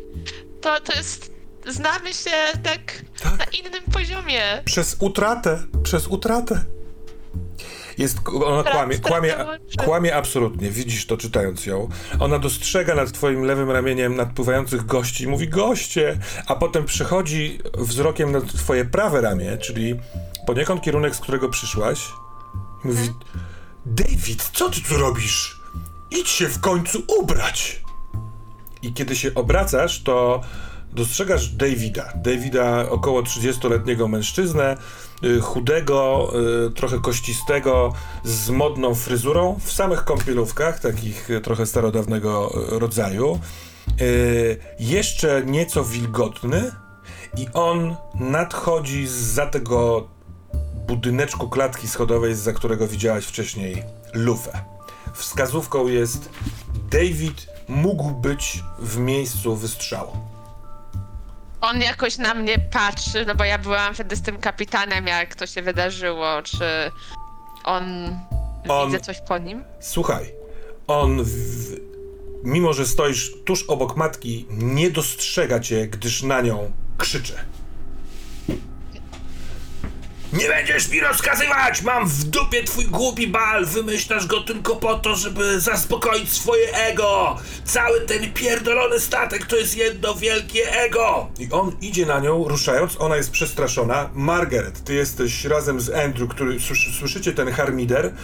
To, to jest... Znamy się tak, tak na innym poziomie. Przez utratę, przez utratę. Jest, ona Trat, kłamie, kłamie, kłamie absolutnie, widzisz to czytając ją. Ona dostrzega nad twoim lewym ramieniem nadpływających gości i mówi goście, a potem przychodzi wzrokiem na twoje prawe ramię, czyli poniekąd kierunek, z którego przyszłaś. I mówi, hmm? David, co ty tu robisz? Idź się w końcu ubrać. I kiedy się obracasz, to... Dostrzegasz Davida, Davida około trzydziestoletniego mężczyznę, chudego, trochę kościstego, z modną fryzurą, w samych kąpielówkach, takich trochę starodawnego rodzaju, jeszcze nieco wilgotny i on nadchodzi zza tego budyneczku klatki schodowej, za którego widziałaś wcześniej lufę. Wskazówką jest David mógł być w miejscu wystrzału. On jakoś na mnie patrzy, no bo ja byłam wtedy z tym kapitanem, jak to się wydarzyło, czy on, on... widzę coś po nim? Słuchaj, on, w... mimo że stoisz tuż obok matki, nie dostrzega cię, gdyż na nią krzyczy. Nie będziesz mi rozkazywać! Mam w dupie twój głupi bal! Wymyślasz go tylko po to, żeby zaspokoić swoje ego! Cały ten pierdolony statek to jest jedno wielkie ego! I on idzie na nią, ruszając, ona jest przestraszona. Margaret, ty jesteś razem z Andrew, który... Słyszycie ten harmider?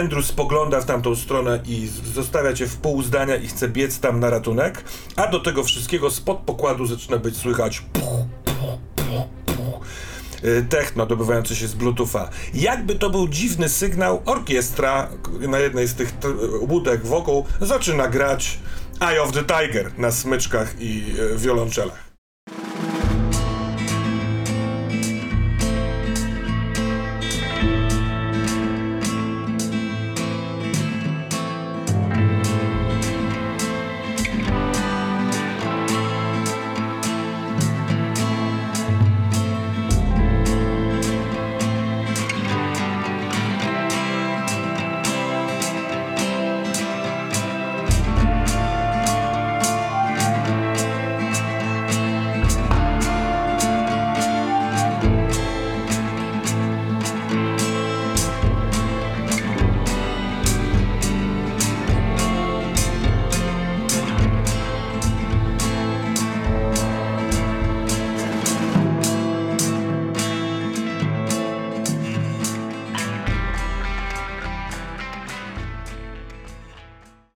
Andrew spogląda w tamtą stronę i zostawia cię w pół zdania i chce biec tam na ratunek, a do tego wszystkiego spod pokładu zaczyna być słychać techno dobywające się z Bluetootha. Jakby to był dziwny sygnał, orkiestra na jednej z tych łódek wokół zaczyna grać Eye of the Tiger na smyczkach i wiolonczelach.